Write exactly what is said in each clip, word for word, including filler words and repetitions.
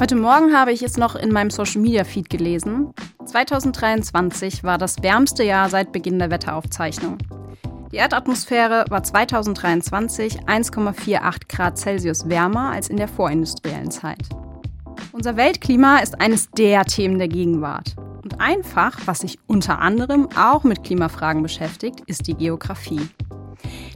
Heute Morgen habe ich es noch in meinem Social-Media-Feed gelesen. zweitausenddreiundzwanzig war das wärmste Jahr seit Beginn der Wetteraufzeichnung. Die Erdatmosphäre war zweitausenddreiundzwanzig eins Komma achtundvierzig Grad Celsius wärmer als in der vorindustriellen Zeit. Unser Weltklima ist eines der Themen der Gegenwart. Und ein Fach, was sich unter anderem auch mit Klimafragen beschäftigt, ist die Geografie.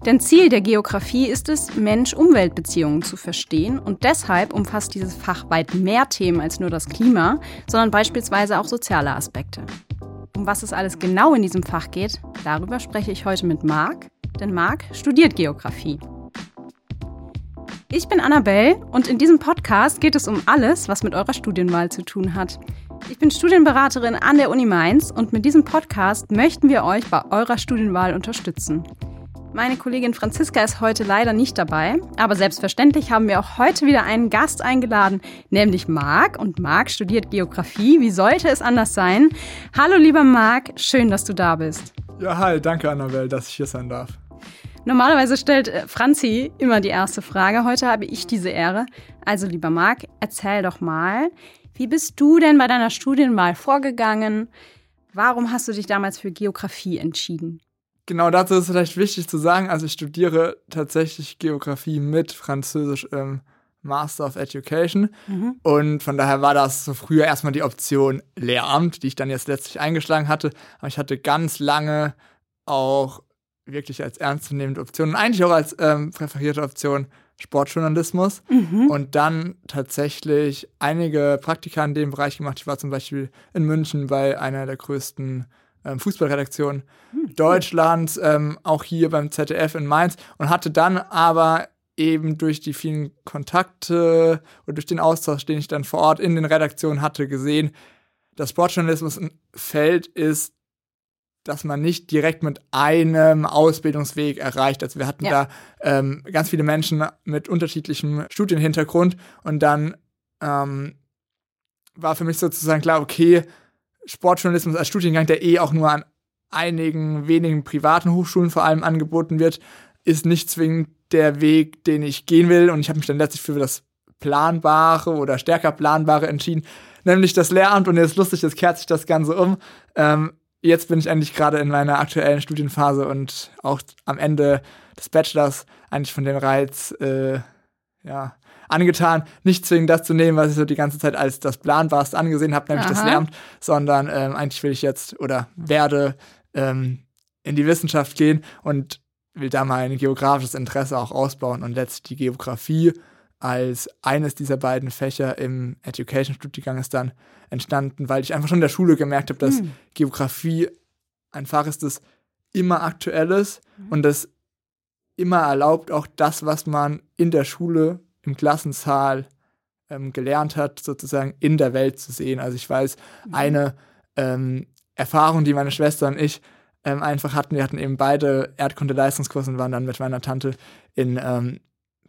Denn Ziel der Geografie ist es, Mensch-Umwelt-Beziehungen zu verstehen, und deshalb umfasst dieses Fach weit mehr Themen als nur das Klima, sondern beispielsweise auch soziale Aspekte. Um was es alles genau in diesem Fach geht, darüber spreche ich heute mit Marc, denn Marc studiert Geografie. Ich bin Annabelle und in diesem Podcast geht es um alles, was mit eurer Studienwahl zu tun hat. Ich bin Studienberaterin an der Uni Mainz und mit diesem Podcast möchten wir euch bei eurer Studienwahl unterstützen. Meine Kollegin Franziska ist heute leider nicht dabei, aber selbstverständlich haben wir auch heute wieder einen Gast eingeladen, nämlich Marc. Und Marc studiert Geografie, wie sollte es anders sein? Hallo lieber Marc, schön, dass du da bist. Ja, hi, danke Annabelle, dass ich hier sein darf. Normalerweise stellt Franzi immer die erste Frage, heute habe ich diese Ehre. Also lieber Marc, erzähl doch mal, wie bist du denn bei deiner Studienwahl vorgegangen? Warum hast du dich damals für Geografie entschieden? Genau, dazu ist vielleicht wichtig zu sagen, also ich studiere tatsächlich Geografie mit Französisch im Master of Education. Mhm. Und von daher war das so früher erstmal die Option Lehramt, die ich dann jetzt letztlich eingeschlagen hatte. Aber ich hatte ganz lange auch wirklich als ernstzunehmende Option und eigentlich auch als ähm, präferierte Option Sportjournalismus. Mhm. Und dann tatsächlich einige Praktika in dem Bereich gemacht. Ich war zum Beispiel in München bei einer der größten Fußballredaktion hm, Deutschlands, cool. ähm, auch hier beim Z D F in Mainz, und hatte dann aber eben durch die vielen Kontakte und durch den Austausch, den ich dann vor Ort in den Redaktionen hatte, gesehen, dass Sportjournalismus ein Feld ist, das man nicht direkt mit einem Ausbildungsweg erreicht. Also wir hatten ja. da ähm, ganz viele Menschen mit unterschiedlichem Studienhintergrund, und dann ähm, war für mich sozusagen klar, okay, Sportjournalismus als Studiengang, der eh auch nur an einigen wenigen privaten Hochschulen vor allem angeboten wird, ist nicht zwingend der Weg, den ich gehen will. Und ich habe mich dann letztlich für das Planbare oder stärker Planbare entschieden, nämlich das Lehramt. Und jetzt lustig, jetzt kehrt sich das Ganze um. Ähm, jetzt bin ich eigentlich gerade in meiner aktuellen Studienphase und auch am Ende des Bachelors eigentlich von dem Reiz, äh, ja... angetan, nicht zwingend das zu nehmen, was ich so die ganze Zeit als das Planbarste angesehen habe, nämlich Aha. das Lehramt, sondern ähm, eigentlich will ich jetzt oder werde ähm, in die Wissenschaft gehen und will da mein geografisches Interesse auch ausbauen und letztlich die Geografie als eines dieser beiden Fächer im Education-Studiengang ist dann entstanden, weil ich einfach schon in der Schule gemerkt habe, dass mhm. Geografie ein Fach ist, das immer aktuell ist mhm. und das immer erlaubt, auch das, was man in der Schule im Klassensaal ähm, gelernt hat, sozusagen in der Welt zu sehen. Also ich weiß, mhm. eine ähm, Erfahrung, die meine Schwester und ich ähm, einfach hatten, wir hatten eben beide Erdkunde-Leistungskurs und waren dann mit meiner Tante in ähm,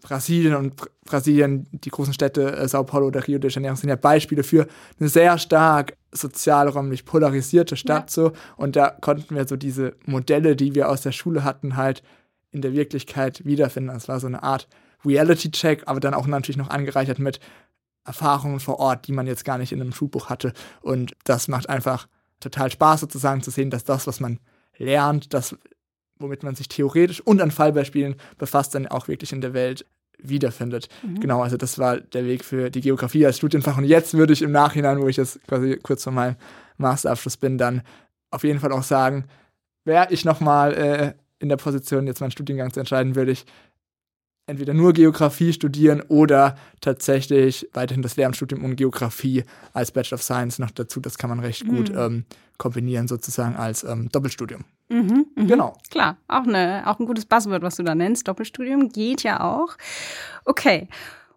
Brasilien. Und Br- Brasilien, die großen Städte äh, Sao Paulo oder Rio de Janeiro sind ja Beispiele für eine sehr stark sozialräumlich polarisierte Stadt. Ja. So. Und da konnten wir so diese Modelle, die wir aus der Schule hatten, halt in der Wirklichkeit wiederfinden. Das war so eine Art Reality-Check, aber dann auch natürlich noch angereichert mit Erfahrungen vor Ort, die man jetzt gar nicht in einem Schulbuch hatte. Und das macht einfach total Spaß, sozusagen zu sehen, dass das, was man lernt, das, womit man sich theoretisch und an Fallbeispielen befasst, dann auch wirklich in der Welt wiederfindet. Mhm. Genau, also das war der Weg für die Geografie als Studienfach. Und jetzt würde ich im Nachhinein, wo ich jetzt quasi kurz vor meinem Masterabschluss bin, dann auf jeden Fall auch sagen, wäre ich nochmal äh, in der Position, jetzt meinen Studiengang zu entscheiden, würde ich entweder nur Geografie studieren oder tatsächlich weiterhin das Lehramtsstudium und Geografie als Bachelor of Science noch dazu. Das kann man recht gut mhm. ähm, kombinieren, sozusagen als ähm, Doppelstudium. Mhm, mh. Genau. Klar, auch, eine, auch ein gutes Buzzword, was du da nennst. Doppelstudium geht ja auch. Okay,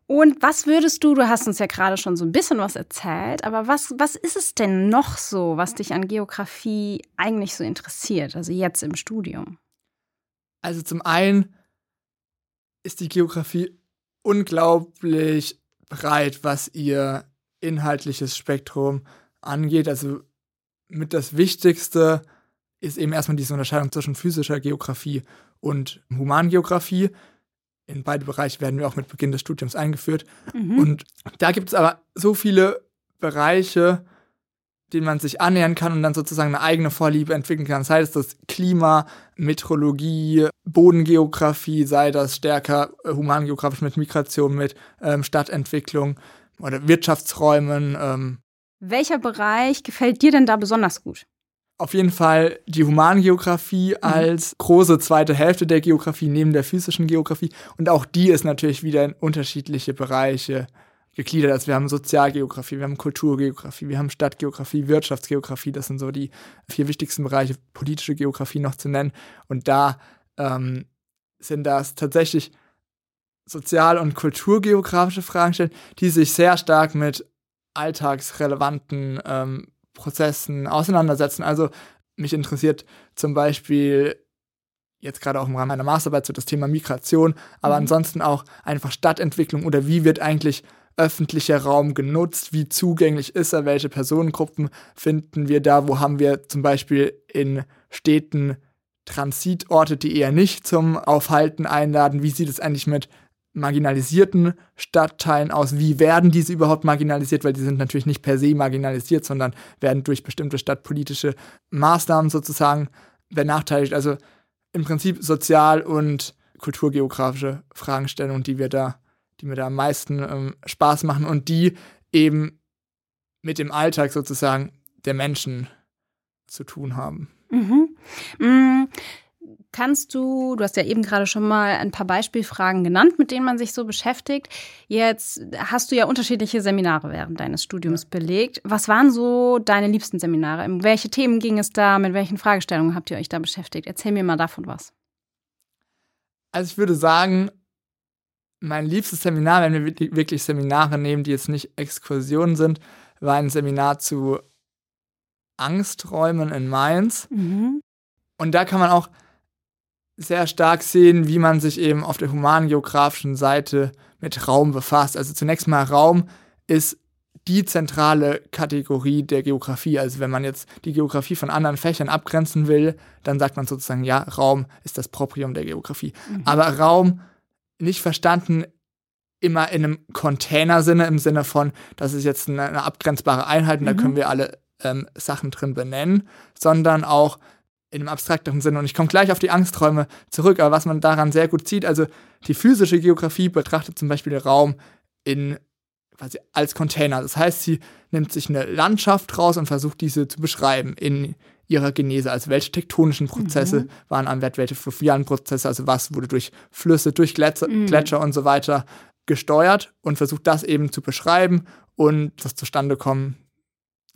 und was würdest du, du hast uns ja gerade schon so ein bisschen was erzählt, aber was, was ist es denn noch so, was dich an Geografie eigentlich so interessiert, also jetzt im Studium? Also zum einen ist die Geografie unglaublich breit, was ihr inhaltliches Spektrum angeht. Also mit das Wichtigste ist eben erstmal diese Unterscheidung zwischen physischer Geografie und Humangeografie. In beide Bereiche werden wir auch mit Beginn des Studiums eingeführt. Mhm. Und da gibt es aber so viele Bereiche, denen man sich annähern kann und dann sozusagen eine eigene Vorliebe entwickeln kann. Sei das das Klima, Meteorologie, Bodengeografie, sei das stärker humangeografisch mit Migration, mit ähm, Stadtentwicklung oder Wirtschaftsräumen. Ähm. Welcher Bereich gefällt dir denn da besonders gut? Auf jeden Fall die Humangeografie als große zweite Hälfte der Geografie neben der physischen Geografie. Und auch die ist natürlich wieder in unterschiedliche Bereiche gegliedert. Also wir haben Sozialgeografie, wir haben Kulturgeografie, wir haben Stadtgeografie, Wirtschaftsgeografie. Das sind so die vier wichtigsten Bereiche, politische Geografie noch zu nennen. Und da ähm, sind das tatsächlich sozial- und kulturgeografische Fragestellungen, die sich sehr stark mit alltagsrelevanten ähm, Prozessen auseinandersetzen. Also mich interessiert zum Beispiel jetzt gerade auch im Rahmen meiner Masterarbeit so das Thema Migration, aber mhm. ansonsten auch einfach Stadtentwicklung oder wie wird eigentlich öffentlicher Raum genutzt, wie zugänglich ist er, welche Personengruppen finden wir da, wo haben wir zum Beispiel in Städten Transitorte, die eher nicht zum Aufhalten einladen, wie sieht es eigentlich mit marginalisierten Stadtteilen aus, wie werden diese überhaupt marginalisiert, weil die sind natürlich nicht per se marginalisiert, sondern werden durch bestimmte stadtpolitische Maßnahmen sozusagen benachteiligt. Also im Prinzip sozial- und kulturgeografische Fragestellungen, die wir da, die mir da am meisten ähm, Spaß machen und die eben mit dem Alltag sozusagen der Menschen zu tun haben. Mhm. Mm. Kannst du, du hast ja eben gerade schon mal ein paar Beispielfragen genannt, mit denen man sich so beschäftigt. Jetzt hast du ja unterschiedliche Seminare während deines Studiums belegt. Was waren so deine liebsten Seminare? Um welche Themen ging es da? Mit welchen Fragestellungen habt ihr euch da beschäftigt? Erzähl mir mal davon was. Also ich würde sagen, mein liebstes Seminar, wenn wir wirklich Seminare nehmen, die jetzt nicht Exkursionen sind, war ein Seminar zu Angsträumen in Mainz. Mhm. Und da kann man auch sehr stark sehen, wie man sich eben auf der humangeografischen Seite mit Raum befasst. Also zunächst mal, Raum ist die zentrale Kategorie der Geografie. Also wenn man jetzt die Geografie von anderen Fächern abgrenzen will, dann sagt man sozusagen, ja, Raum ist das Proprium der Geografie. Mhm. Aber Raum nicht verstanden immer in einem Container-Sinne, im Sinne von, das ist jetzt eine, eine abgrenzbare Einheit und mhm. da können wir alle ähm, Sachen drin benennen, sondern auch in einem abstrakteren Sinne. Und ich komme gleich auf die Angsträume zurück, aber was man daran sehr gut sieht, also die physische Geografie betrachtet zum Beispiel den Raum in, quasi als Container. Das heißt, sie nimmt sich eine Landschaft raus und versucht, diese zu beschreiben in ihrer Genese. Also welche tektonischen Prozesse mhm. waren am Wert, welche fluvialen Prozesse, also was wurde durch Flüsse, durch Gletscher, mhm. Gletscher und so weiter gesteuert und versucht, das eben zu beschreiben und das Zustandekommen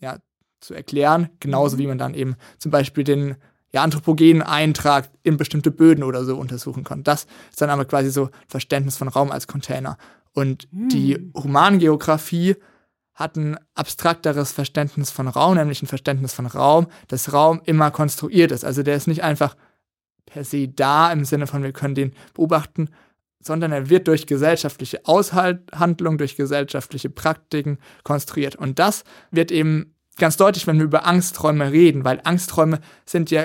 ja, zu erklären. Genauso mhm. wie man dann eben zum Beispiel den ja, anthropogenen Eintrag in bestimmte Böden oder so untersuchen kann. Das ist dann aber quasi so Verständnis von Raum als Container. Und hm. die Humangeografie hat ein abstrakteres Verständnis von Raum, nämlich ein Verständnis von Raum, dass Raum immer konstruiert ist. Also der ist nicht einfach per se da, im Sinne von wir können den beobachten, sondern er wird durch gesellschaftliche Aushandlung, durch gesellschaftliche Praktiken konstruiert. Und das wird eben ganz deutlich, wenn wir über Angsträume reden, weil Angsträume sind ja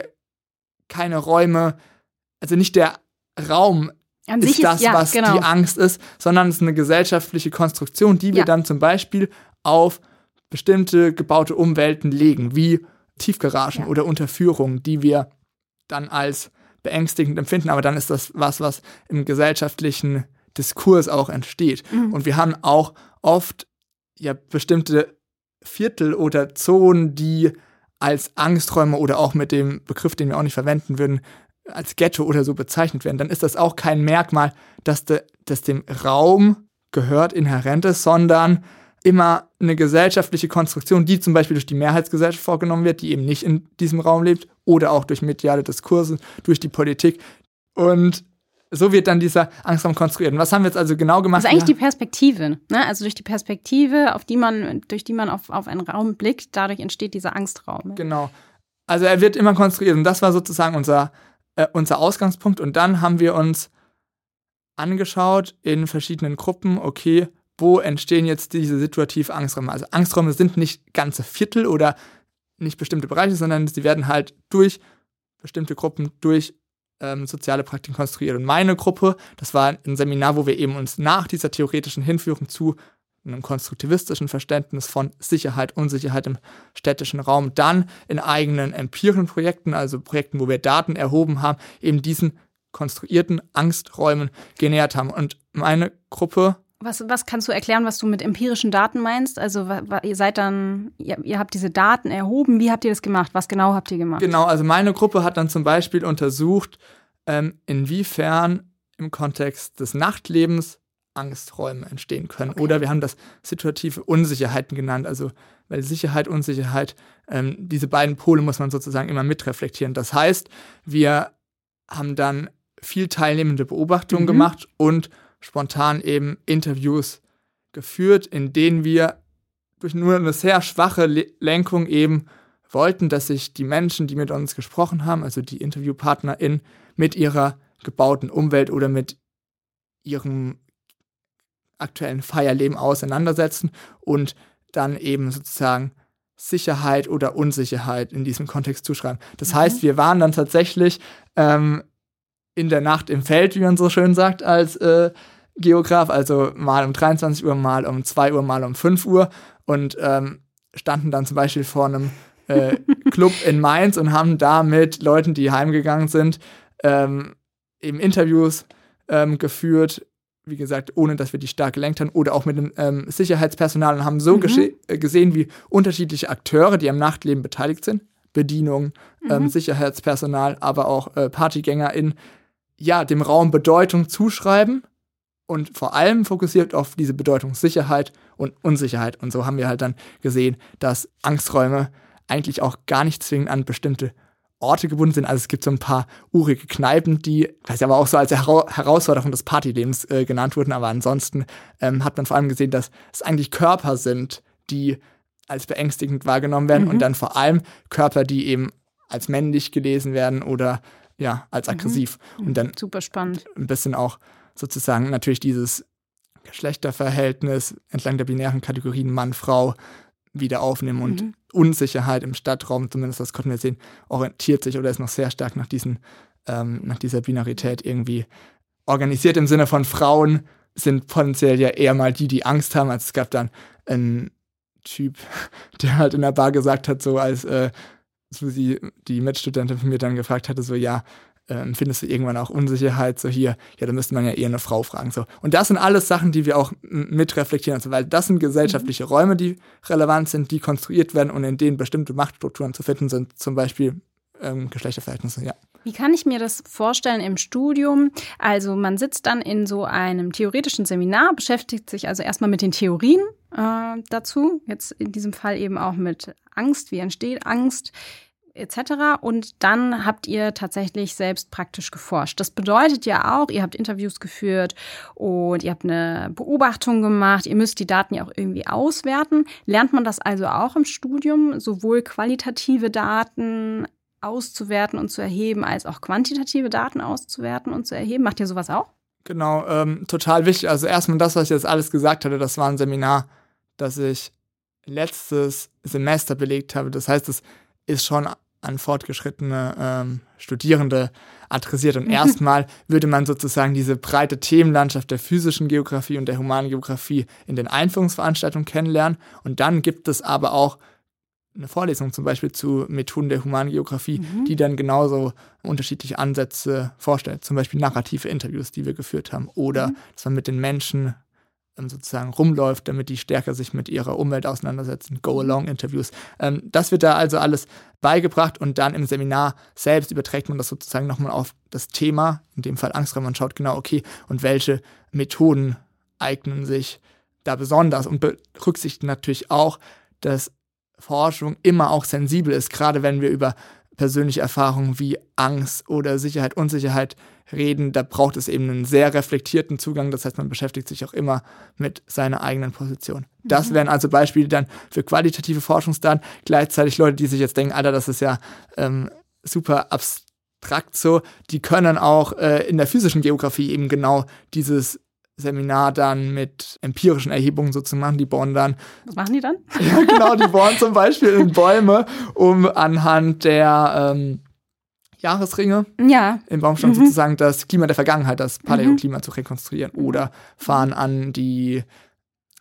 keine Räume, also nicht der Raum an ist sich das, ist, ja, was genau. die Angst ist, sondern es ist eine gesellschaftliche Konstruktion, die wir ja. dann zum Beispiel auf bestimmte gebaute Umwelten legen, wie Tiefgaragen ja. oder Unterführungen, die wir dann als beängstigend empfinden, aber dann ist das was, was im gesellschaftlichen Diskurs auch entsteht. Mhm. Und wir haben auch oft ja bestimmte Viertel oder Zonen, die als Angsträume oder auch mit dem Begriff, den wir auch nicht verwenden würden, als Ghetto oder so bezeichnet werden, dann ist das auch kein Merkmal, dass de, dass dem Raum gehört, inhärent ist, sondern immer eine gesellschaftliche Konstruktion, die zum Beispiel durch die Mehrheitsgesellschaft vorgenommen wird, die eben nicht in diesem Raum lebt oder auch durch mediale Diskurse, durch die Politik. Und so wird dann dieser Angstraum konstruiert. Und was haben wir jetzt also genau gemacht? Das ist eigentlich die Perspektive, ne? Also durch die Perspektive, auf die man, durch die man auf, auf einen Raum blickt, dadurch entsteht dieser Angstraum. Genau. Also er wird immer konstruiert. Und das war sozusagen unser, äh, unser Ausgangspunkt. Und dann haben wir uns angeschaut in verschiedenen Gruppen, okay, wo entstehen jetzt diese situativ Angsträume? Also Angsträume sind nicht ganze Viertel oder nicht bestimmte Bereiche, sondern sie werden halt durch bestimmte Gruppen, durch ähm, soziale Praktiken konstruiert. Und meine Gruppe, das war ein Seminar, wo wir eben uns nach dieser theoretischen Hinführung zu einem konstruktivistischen Verständnis von Sicherheit, Unsicherheit im städtischen Raum, dann in eigenen empirischen Projekten, also Projekten, wo wir Daten erhoben haben, eben diesen konstruierten Angsträumen genähert haben. Und meine Gruppe... Was, was kannst du erklären, was du mit empirischen Daten meinst? Also ihr seid dann, ihr, ihr habt diese Daten erhoben, wie habt ihr das gemacht? Was genau habt ihr gemacht? Genau, also meine Gruppe hat dann zum Beispiel untersucht, ähm, inwiefern im Kontext des Nachtlebens Angsträume entstehen können. Okay. Oder wir haben das situative Unsicherheiten genannt, also weil Sicherheit, Unsicherheit, ähm, diese beiden Pole muss man sozusagen immer mitreflektieren. Das heißt, wir haben dann viel teilnehmende Beobachtungen mhm. gemacht und spontan eben Interviews geführt, in denen wir durch nur eine sehr schwache Le- Lenkung eben wollten, dass sich die Menschen, die mit uns gesprochen haben, also die InterviewpartnerInnen, mit ihrer gebauten Umwelt oder mit ihrem aktuellen Feierleben auseinandersetzen und dann eben sozusagen Sicherheit oder Unsicherheit in diesem Kontext zuschreiben. Das mhm. heißt, wir waren dann tatsächlich ähm, in der Nacht im Feld, wie man so schön sagt, als äh, Geograf, also mal um dreiundzwanzig Uhr, mal um zwei Uhr, mal um fünf Uhr und ähm, standen dann zum Beispiel vor einem äh, Club in Mainz und haben da mit Leuten, die heimgegangen sind, ähm, eben Interviews ähm, geführt, wie gesagt, ohne dass wir die stark gelenkt haben, oder auch mit dem ähm, Sicherheitspersonal und haben so mhm. gesche- äh, gesehen, wie unterschiedliche Akteure, die am Nachtleben beteiligt sind, Bedienung, mhm. ähm, Sicherheitspersonal, aber auch äh, PartygängerInnen, ja, dem Raum Bedeutung zuschreiben und vor allem fokussiert auf diese Bedeutung Sicherheit und Unsicherheit. Und so haben wir halt dann gesehen, dass Angsträume eigentlich auch gar nicht zwingend an bestimmte Orte gebunden sind. Also es gibt so ein paar urige Kneipen, die, weiß ich, aber auch so als Hera- Herausforderung des Partylebens äh, genannt wurden. Aber ansonsten ähm, hat man vor allem gesehen, dass es eigentlich Körper sind, die als beängstigend wahrgenommen werden mhm. und dann vor allem Körper, die eben als männlich gelesen werden oder ja, als aggressiv. Mhm. Und dann super spannend. Ein bisschen auch sozusagen natürlich dieses Geschlechterverhältnis entlang der binären Kategorien Mann, Frau wieder aufnehmen. Mhm. Und Unsicherheit im Stadtraum, zumindest das konnten wir sehen, orientiert sich oder ist noch sehr stark nach, diesen, ähm, nach dieser Binarität irgendwie organisiert. Im Sinne von Frauen sind potenziell ja eher mal die, die Angst haben. Also es gab dann einen Typ, der halt in der Bar gesagt hat, so als äh, Susi, die Mitstudentin von mir, dann gefragt hatte, so, ja, ähm, findest du irgendwann auch Unsicherheit, so hier, ja, da müsste man ja eher eine Frau fragen, so. Und das sind alles Sachen, die wir auch m- mitreflektieren, also, weil das sind gesellschaftliche mhm. Räume, die relevant sind, die konstruiert werden und in denen bestimmte Machtstrukturen zu finden sind, zum Beispiel ähm, Geschlechterverhältnisse, ja. Wie kann ich mir das vorstellen im Studium? Also man sitzt dann in so einem theoretischen Seminar, beschäftigt sich also erstmal mit den Theorien äh, dazu, jetzt in diesem Fall eben auch mit Angst, wie entsteht Angst et cetera. Und dann habt ihr tatsächlich selbst praktisch geforscht. Das bedeutet ja auch, ihr habt Interviews geführt und ihr habt eine Beobachtung gemacht. Ihr müsst die Daten ja auch irgendwie auswerten. Lernt man das also auch im Studium, sowohl qualitative Daten auszuwerten und zu erheben, als auch quantitative Daten auszuwerten und zu erheben? Macht ihr sowas auch? Genau, ähm, total wichtig. Also erstmal das, was ich jetzt alles gesagt hatte, das war ein Seminar, das ich letztes Semester belegt habe. Das heißt, es ist schon an fortgeschrittene ähm, Studierende adressiert. Und erstmal würde man sozusagen diese breite Themenlandschaft der physischen Geografie und der humanen Geografie in den Einführungsveranstaltungen kennenlernen. Und dann gibt es aber auch eine Vorlesung zum Beispiel zu Methoden der humanen Geografie, mhm. die dann genauso unterschiedliche Ansätze vorstellt. Zum Beispiel narrative Interviews, die wir geführt haben. Oder mhm. dass man mit den Menschen sozusagen rumläuft, damit die stärker sich mit ihrer Umwelt auseinandersetzen. Go-along-Interviews. Ähm, das wird da also alles beigebracht und dann im Seminar selbst überträgt man das sozusagen nochmal auf das Thema, in dem Fall Angstraum, und schaut genau, okay, und welche Methoden eignen sich da besonders und berücksichtigen natürlich auch, dass Forschung immer auch sensibel ist, gerade wenn wir über persönliche Erfahrungen wie Angst oder Sicherheit, Unsicherheit reden, da braucht es eben einen sehr reflektierten Zugang. Das heißt, man beschäftigt sich auch immer mit seiner eigenen Position. Das wären also Beispiele dann für qualitative Forschungsdaten. Gleichzeitig Leute, die sich jetzt denken, Alter, das ist ja ähm, super abstrakt so, die können auch äh, in der physischen Geografie eben genau dieses Seminar dann mit empirischen Erhebungen so zu machen. Die bauen dann... Was machen die dann? Ja, genau, die bauen zum Beispiel in Bäume, um anhand der ähm, Jahresringe ja. im Baum stand, mhm. sozusagen das Klima der Vergangenheit, das Paläoklima mhm. zu rekonstruieren, oder fahren an die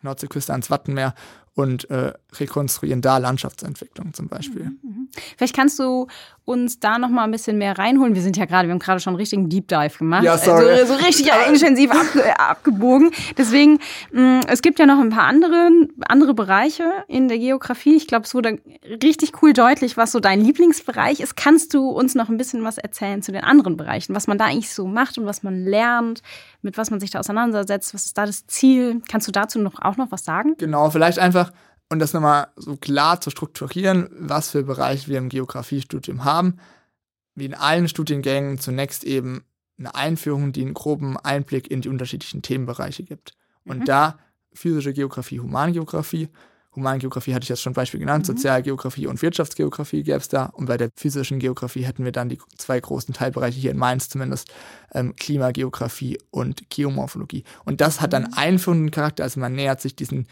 Nordseeküste, ans Wattenmeer und äh, rekonstruieren da Landschaftsentwicklung zum Beispiel. Mhm. Vielleicht kannst du uns da noch mal ein bisschen mehr reinholen. Wir sind ja gerade, wir haben gerade schon einen richtigen Deep Dive gemacht. Ja, sorry. Also, so richtig intensiv ab, abgebogen. Deswegen, mh, es gibt ja noch ein paar andere, andere Bereiche in der Geografie. Ich glaube, es wurde richtig cool deutlich, was so dein Lieblingsbereich ist. Kannst du uns noch ein bisschen was erzählen zu den anderen Bereichen? Was man da eigentlich so macht und was man lernt, mit was man sich da auseinandersetzt, was ist da das Ziel? Kannst du dazu noch, auch noch was sagen? Genau, vielleicht einfach, und das nochmal so klar zu strukturieren, was für Bereiche wir im Geografiestudium haben. Wie in allen Studiengängen zunächst eben eine Einführung, die einen groben Einblick in die unterschiedlichen Themenbereiche gibt. Und mhm. da physische Geografie, Humangeografie. Humangeografie hatte ich jetzt schon Beispiel genannt, mhm. Sozialgeografie und Wirtschaftsgeografie gäbe es da. Und bei der physischen Geografie hätten wir dann die zwei großen Teilbereiche hier in Mainz zumindest, ähm, Klimageografie und Geomorphologie. Und das hat dann einführenden Charakter, also man nähert sich diesen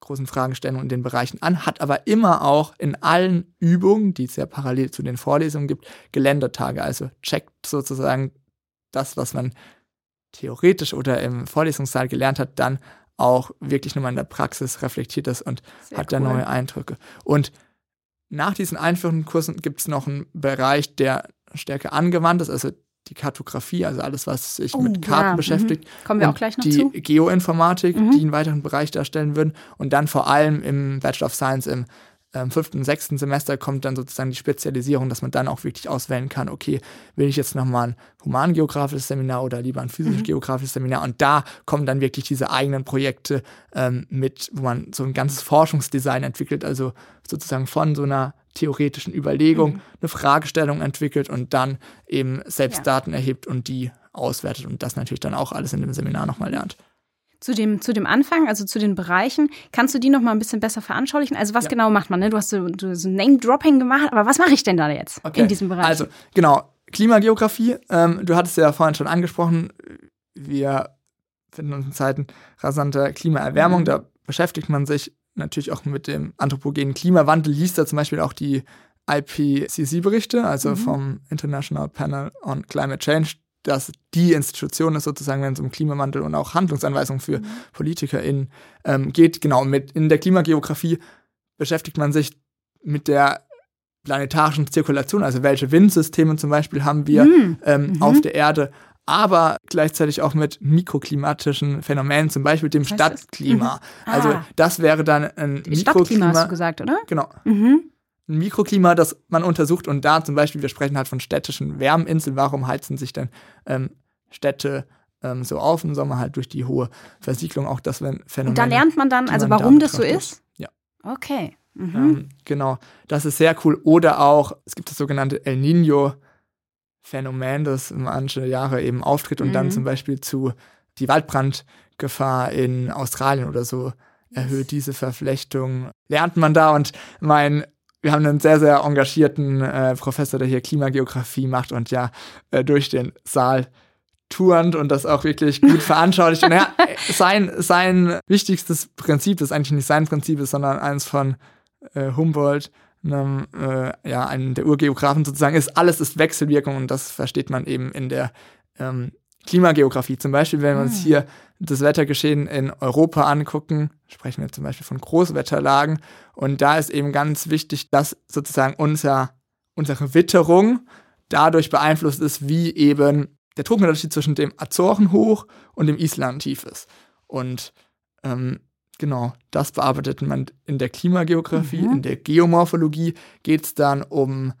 großen Fragestellungen in den Bereichen an, hat aber immer auch in allen Übungen, die es ja parallel zu den Vorlesungen gibt, Geländetage. Also checkt sozusagen das, was man theoretisch oder im Vorlesungssaal gelernt hat, dann auch wirklich nochmal in der Praxis, reflektiert das und Sehr hat cool. da neue Eindrücke. Und nach diesen einführenden Kursen gibt es noch einen Bereich, der stärker angewandt ist, also die Kartografie, also alles, was sich oh, mit Karten ja. beschäftigt. Mhm. Kommen wir und auch gleich noch die zu. Die Geoinformatik, mhm. die einen weiteren Bereich darstellen würden. Und dann vor allem im Bachelor of Science im ähm, fünften und sechsten Semester kommt dann sozusagen die Spezialisierung, dass man dann auch wirklich auswählen kann, okay, will ich jetzt nochmal ein humangeografisches Seminar oder lieber ein physisch-geografisches mhm. Seminar? Und da kommen dann wirklich diese eigenen Projekte ähm, mit, wo man so ein ganzes Forschungsdesign entwickelt, also sozusagen von so einer theoretischen Überlegung, mhm. eine Fragestellung entwickelt und dann eben selbst ja. Daten erhebt und die auswertet und das natürlich dann auch alles in dem Seminar nochmal lernt. Zu dem, zu dem Anfang, also zu den Bereichen, kannst du die nochmal ein bisschen besser veranschaulichen? Also was ja. genau macht man? Ne? Du hast so, so Name-Dropping gemacht, aber was mache ich denn da jetzt okay. in diesem Bereich? Also genau, Klimageografie, ähm, du hattest ja vorhin schon angesprochen, wir finden uns in Zeiten rasanter Klimaerwärmung, mhm. da beschäftigt man sich natürlich auch mit dem anthropogenen Klimawandel, liest da zum Beispiel auch die I P C C-Berichte, also mhm. vom International Panel on Climate Change, dass die Institution ist sozusagen, wenn es um Klimawandel und auch Handlungsanweisungen für mhm. PolitikerInnen ähm, geht. Genau, mit in der Klimageografie beschäftigt man sich mit der planetarischen Zirkulation, also welche Windsysteme zum Beispiel haben wir mhm. Ähm, mhm. auf der Erde, aber gleichzeitig auch mit mikroklimatischen Phänomenen, zum Beispiel dem Stadtklima. Mhm. Ah. Also das wäre dann ein Mikroklima. Stadtklima hast du gesagt, oder? Genau. Mhm. Ein Mikroklima, das man untersucht und da zum Beispiel, wir sprechen halt von städtischen Wärminseln, warum heizen sich denn ähm, Städte ähm, so auf im Sommer halt durch die hohe Versiegelung, auch das Phänomen. Und da lernt man dann, also man warum da das so ist? Ja. Okay. Mhm. Ähm, genau, das ist sehr cool. Oder auch, es gibt das sogenannte El Niño Phänomen, das manche Jahre eben auftritt und mhm. dann zum Beispiel zu die Waldbrandgefahr in Australien oder so erhöht. Diese Verflechtung lernt man da und mein, wir haben einen sehr, sehr engagierten äh, Professor, der hier Klimageografie macht und ja äh, durch den Saal tourend und das auch wirklich gut veranschaulicht. Und ja, sein, sein wichtigstes Prinzip, das ist eigentlich nicht sein Prinzip, sondern eins von äh, Humboldt, Einem, äh, ja, einem der Urgeografen sozusagen ist, alles ist Wechselwirkung und das versteht man eben in der ähm, Klimageografie. Zum Beispiel, wenn wir uns hier das Wettergeschehen in Europa angucken, sprechen wir zum Beispiel von Großwetterlagen und da ist eben ganz wichtig, dass sozusagen unser, unsere Witterung dadurch beeinflusst ist, wie eben der Druckunterschied zwischen dem Azorenhoch und dem Islandtief ist. Und ähm, Genau, das bearbeitet man in der Klimageografie, mhm. in der Geomorphologie geht es dann um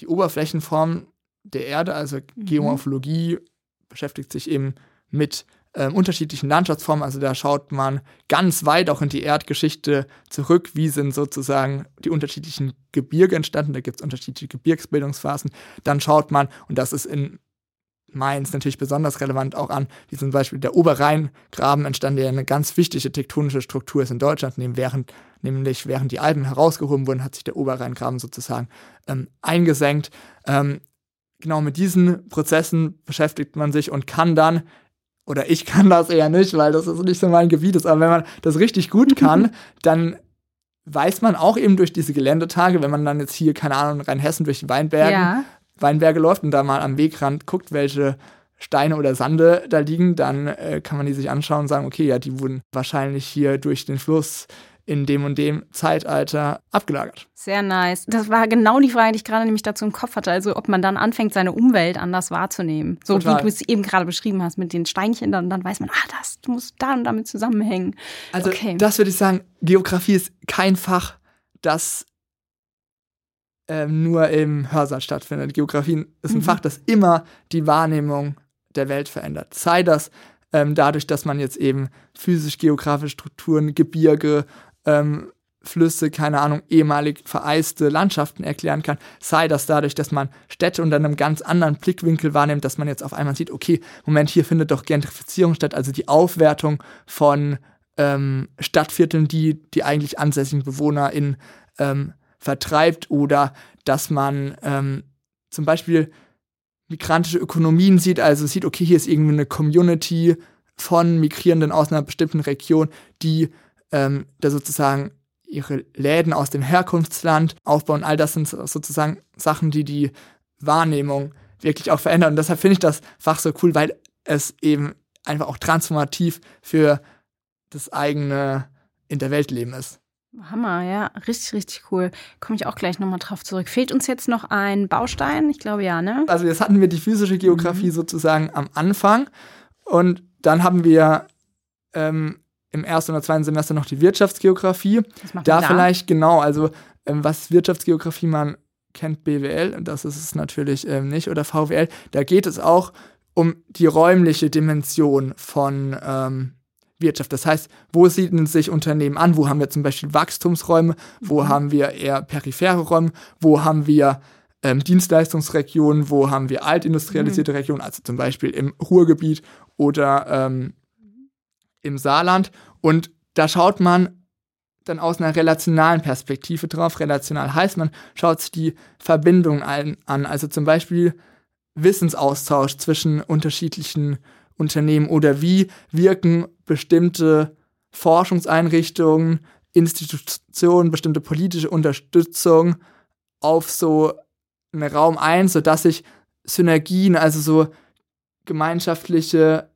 die Oberflächenform der Erde, also mhm. Geomorphologie beschäftigt sich eben mit äh, unterschiedlichen Landschaftsformen, also da schaut man ganz weit auch in die Erdgeschichte zurück, wie sind sozusagen die unterschiedlichen Gebirge entstanden, da gibt es unterschiedliche Gebirgsbildungsphasen, dann schaut man, und das ist in Mainz natürlich besonders relevant auch an, wie zum Beispiel der Oberrheingraben entstand, der eine ganz wichtige tektonische Struktur ist in Deutschland, während, nämlich während die Alpen herausgehoben wurden, hat sich der Oberrheingraben sozusagen ähm, eingesenkt. Ähm, genau mit diesen Prozessen beschäftigt man sich und kann dann, oder ich kann das eher nicht, weil das ist nicht so mein Gebiet ist, aber wenn man das richtig gut kann, dann weiß man auch eben durch diese Geländetage, wenn man dann jetzt hier, keine Ahnung, Rheinhessen durch die Weinbergen ja. Weinberge läuft und da mal am Wegrand guckt, welche Steine oder Sande da liegen, dann äh, kann man die sich anschauen und sagen, okay, ja, die wurden wahrscheinlich hier durch den Fluss in dem und dem Zeitalter abgelagert. Sehr nice. Das war genau die Frage, die ich gerade nämlich dazu im Kopf hatte. Also ob man dann anfängt, seine Umwelt anders wahrzunehmen. So total. Wie du es eben gerade beschrieben hast mit den Steinchen. Dann, dann weiß man, ah, das muss da und damit zusammenhängen. Also okay. Das würde ich sagen, Geografie ist kein Fach, das ähm, nur im Hörsaal stattfindet. Geografie ist ein mhm. Fach, das immer die Wahrnehmung der Welt verändert. Sei das ähm, dadurch, dass man jetzt eben physisch-geografische Strukturen, Gebirge, Ähm, Flüsse, keine Ahnung, ehemalig vereiste Landschaften erklären kann, sei das dadurch, dass man Städte unter einem ganz anderen Blickwinkel wahrnimmt, dass man jetzt auf einmal sieht, okay, Moment, hier findet doch Gentrifizierung statt, also die Aufwertung von ähm, Stadtvierteln, die die eigentlich ansässigen BewohnerInnen ähm, vertreibt, oder dass man ähm, zum Beispiel migrantische Ökonomien sieht, also sieht, okay, hier ist irgendwie eine Community von Migrierenden aus einer bestimmten Region, die Ähm, da sozusagen ihre Läden aus dem Herkunftsland aufbauen. All das sind sozusagen Sachen, die die Wahrnehmung wirklich auch verändern. Und deshalb finde ich das Fach so cool, weil es eben einfach auch transformativ für das eigene in der Weltleben ist. Hammer, ja. Richtig, richtig cool. Komme ich auch gleich nochmal drauf zurück. Fehlt uns jetzt noch ein Baustein? Ich glaube ja, ne? Also jetzt hatten wir die physische Geografie mhm. sozusagen am Anfang. Und dann haben wir ähm, im ersten oder zweiten Semester noch die Wirtschaftsgeografie. Da vielleicht, genau, also ähm, was Wirtschaftsgeografie, man kennt B W L, und das ist es natürlich ähm, nicht, oder V W L, da geht es auch um die räumliche Dimension von ähm, Wirtschaft. Das heißt, wo siedeln sich Unternehmen an? Wo haben wir zum Beispiel Wachstumsräume? Wo mhm. haben wir eher periphere Räume? Wo haben wir ähm, Dienstleistungsregionen? Wo haben wir altindustrialisierte mhm. Regionen? Also zum Beispiel im Ruhrgebiet oder ähm, im Saarland, und da schaut man dann aus einer relationalen Perspektive drauf. Relational heißt, man schaut sich die Verbindungen an, also zum Beispiel Wissensaustausch zwischen unterschiedlichen Unternehmen oder wie wirken bestimmte Forschungseinrichtungen, Institutionen, bestimmte politische Unterstützung auf so einen Raum ein, sodass sich Synergien, also so gemeinschaftliche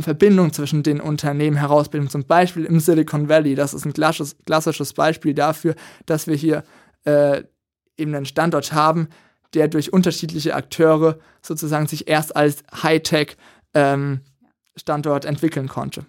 Verbindung zwischen den Unternehmen herausbilden, zum Beispiel im Silicon Valley. Das ist ein klassisches Beispiel dafür, dass wir hier äh, eben einen Standort haben, der durch unterschiedliche Akteure sozusagen sich erst als Hightech ähm, Standort entwickeln konnte.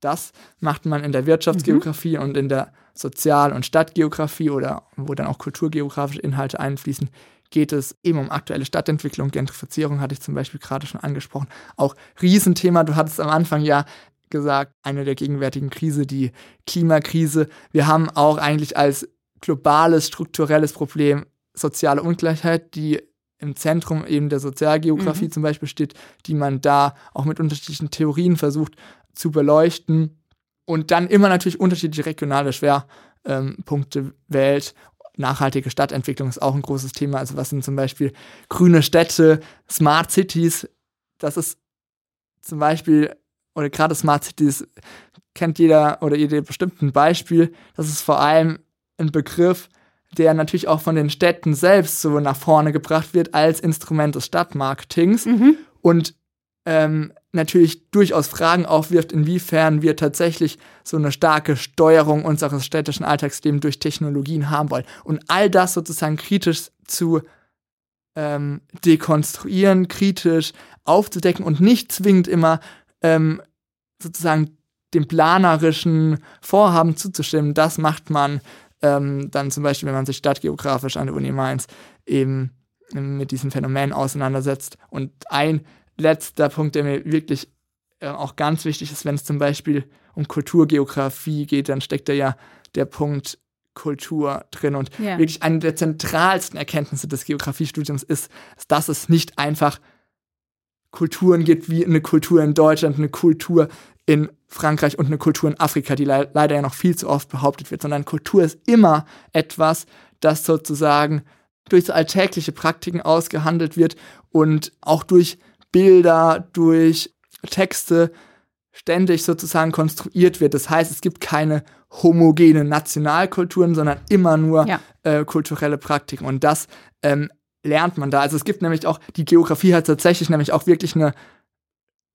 Das macht man in der Wirtschaftsgeografie mhm. und in der Sozial- und Stadtgeografie, oder wo dann auch kulturgeografische Inhalte einfließen, geht es eben um aktuelle Stadtentwicklung. Gentrifizierung hatte ich zum Beispiel gerade schon angesprochen. Auch Riesenthema, du hattest am Anfang ja gesagt, eine der gegenwärtigen Krisen, die Klimakrise. Wir haben auch eigentlich als globales, strukturelles Problem soziale Ungleichheit, die im Zentrum eben der Sozialgeografie mhm. zum Beispiel steht, die man da auch mit unterschiedlichen Theorien versucht zu beleuchten. Und dann immer natürlich unterschiedliche regionale Schwerpunkte wählt. Nachhaltige Stadtentwicklung ist auch ein großes Thema. Also was sind zum Beispiel grüne Städte, Smart Cities? Das ist zum Beispiel, oder gerade Smart Cities kennt jeder oder jede bestimmt ein Beispiel. Das ist vor allem ein Begriff, der natürlich auch von den Städten selbst so nach vorne gebracht wird als Instrument des Stadtmarketings. Mhm. Und ähm, natürlich durchaus Fragen aufwirft, inwiefern wir tatsächlich so eine starke Steuerung unseres städtischen Alltagslebens durch Technologien haben wollen. Und all das sozusagen kritisch zu ähm, dekonstruieren, kritisch aufzudecken und nicht zwingend immer ähm, sozusagen dem planerischen Vorhaben zuzustimmen. Das macht man ähm, dann zum Beispiel, wenn man sich stadtgeografisch an der Uni Mainz eben mit diesen Phänomenen auseinandersetzt. Und ein letzter Punkt, der mir wirklich äh, auch ganz wichtig ist, wenn es zum Beispiel um Kulturgeografie geht, dann steckt da ja der Punkt Kultur drin. Und yeah. wirklich eine der zentralsten Erkenntnisse des Geografiestudiums ist, dass es nicht einfach Kulturen gibt, wie eine Kultur in Deutschland, eine Kultur in Frankreich und eine Kultur in Afrika, die le- leider ja noch viel zu oft behauptet wird, sondern Kultur ist immer etwas, das sozusagen durch so alltägliche Praktiken ausgehandelt wird und auch durch Bilder, durch Texte ständig sozusagen konstruiert wird. Das heißt, es gibt keine homogenen Nationalkulturen, sondern immer nur ja. äh, kulturelle Praktiken. Und das ähm, lernt man da. Also es gibt nämlich auch, die Geografie hat tatsächlich nämlich auch wirklich eine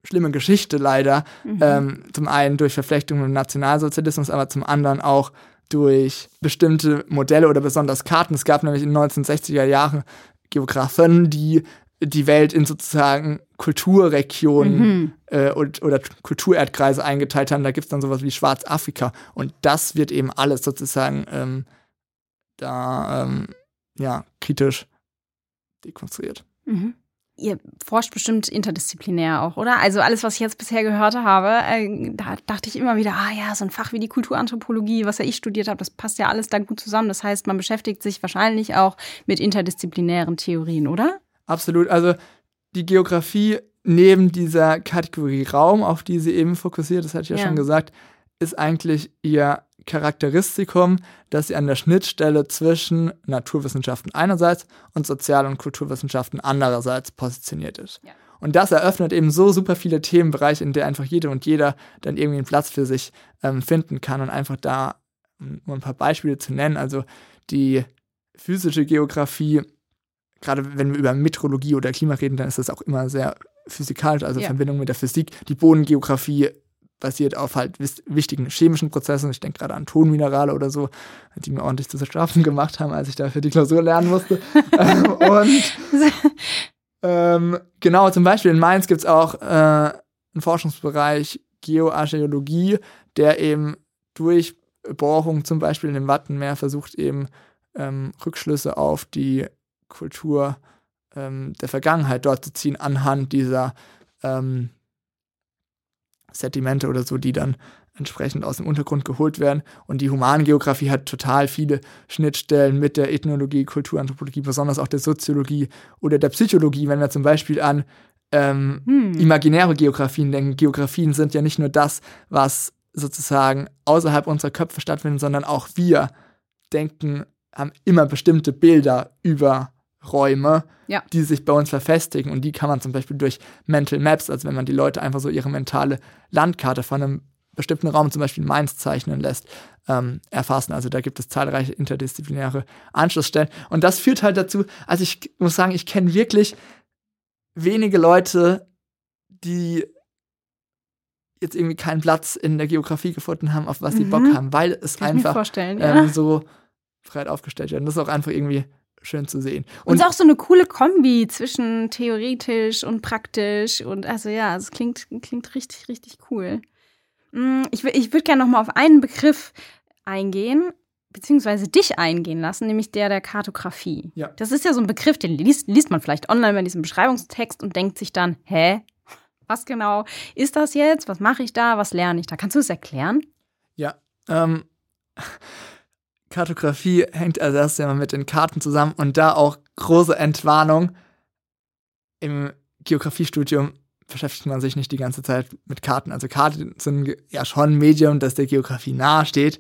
schlimme Geschichte leider. Mhm. Ähm, zum einen durch Verflechtungen mit Nationalsozialismus, aber zum anderen auch durch bestimmte Modelle oder besonders Karten. Es gab nämlich in den neunzehnhundertsechziger Jahren Geografen, die die Welt in sozusagen Kulturregionen mhm. äh, und, oder Kulturerdkreise eingeteilt haben. Da gibt es dann sowas wie Schwarzafrika. Und das wird eben alles sozusagen ähm, da ähm, ja, kritisch dekonstruiert. Mhm. Ihr forscht bestimmt interdisziplinär auch, oder? Also alles, was ich jetzt bisher gehört habe, äh, da dachte ich immer wieder, ah ja, so ein Fach wie die Kulturanthropologie, was ja ich studiert habe, das passt ja alles da gut zusammen. Das heißt, man beschäftigt sich wahrscheinlich auch mit interdisziplinären Theorien, oder? Absolut. Also die Geografie neben dieser Kategorie Raum, auf die sie eben fokussiert, das hatte ich ja, ja. schon gesagt, ist eigentlich ihr Charakteristikum, dass sie an der Schnittstelle zwischen Naturwissenschaften einerseits und Sozial- und Kulturwissenschaften andererseits positioniert ist. Ja. Und das eröffnet eben so super viele Themenbereiche, in der einfach jede und jeder dann irgendwie einen Platz für sich ähm, finden kann. Und einfach da, um ein paar Beispiele zu nennen, also die physische Geografie, gerade wenn wir über Meteorologie oder Klima reden, dann ist das auch immer sehr physikalisch, also ja. Verbindung mit der Physik, die Bodengeografie, basiert auf halt wichtigen chemischen Prozessen. Ich denke gerade an Tonminerale oder so, die mir ordentlich zu Strafen gemacht haben, als ich dafür die Klausur lernen musste. Und ähm, genau, zum Beispiel in Mainz gibt es auch äh, einen Forschungsbereich Geoarchäologie, der eben durch Bohrung zum Beispiel in dem Wattenmeer versucht, eben ähm, Rückschlüsse auf die Kultur ähm, der Vergangenheit dort zu ziehen, anhand dieser ähm, Sedimente oder so, die dann entsprechend aus dem Untergrund geholt werden. Und die Humangeografie hat total viele Schnittstellen mit der Ethnologie, Kulturanthropologie, besonders auch der Soziologie oder der Psychologie, wenn wir zum Beispiel an ähm, hm. imaginäre Geografien denken. Geografien sind ja nicht nur das, was sozusagen außerhalb unserer Köpfe stattfindet, sondern auch wir denken, haben immer bestimmte Bilder über Räume, ja. die sich bei uns verfestigen, und die kann man zum Beispiel durch Mental Maps, also wenn man die Leute einfach so ihre mentale Landkarte von einem bestimmten Raum, zum Beispiel Mainz, zeichnen lässt, ähm, erfassen. Also da gibt es zahlreiche interdisziplinäre Anschlussstellen, und das führt halt dazu, also ich muss sagen, ich kenne wirklich wenige Leute, die jetzt irgendwie keinen Platz in der Geografie gefunden haben, auf was mhm. sie Bock haben, weil es kann einfach ähm, ja. so breit aufgestellt wird. Und das ist auch einfach irgendwie schön zu sehen. Und es ist auch so eine coole Kombi zwischen theoretisch und praktisch. Und also ja, es klingt, klingt richtig, richtig cool. Ich, ich würde gerne nochmal auf einen Begriff eingehen, beziehungsweise dich eingehen lassen, nämlich der der Kartografie. Ja. Das ist ja so ein Begriff, den liest, liest man vielleicht online bei diesem Beschreibungstext und denkt sich dann, hä, was genau ist das jetzt? Was mache ich da? Was lerne ich da? Kannst du es erklären? Ja, ähm... Kartografie hängt also erst einmal mit den Karten zusammen, und da auch große Entwarnung. Im Geografiestudium beschäftigt man sich nicht die ganze Zeit mit Karten. Also Karten sind ja schon ein Medium, das der Geografie nahesteht,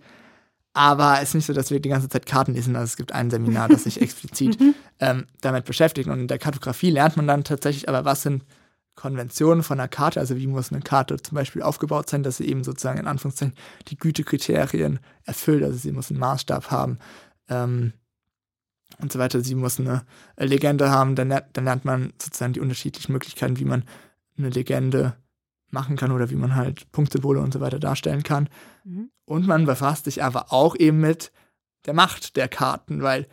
aber es ist nicht so, dass wir die ganze Zeit Karten lesen. Also es gibt ein Seminar, das sich explizit ähm, damit beschäftigt, und in der Kartografie lernt man dann tatsächlich, aber was sind Konventionen von einer Karte, also wie muss eine Karte zum Beispiel aufgebaut sein, dass sie eben sozusagen in Anführungszeichen die Gütekriterien erfüllt, also sie muss einen Maßstab haben ähm, und so weiter, sie muss eine Legende haben, dann, dann lernt man sozusagen die unterschiedlichen Möglichkeiten, wie man eine Legende machen kann oder wie man halt Punktsymbole und so weiter darstellen kann. Mhm. Und man befasst sich aber auch eben mit der Macht der Karten, weil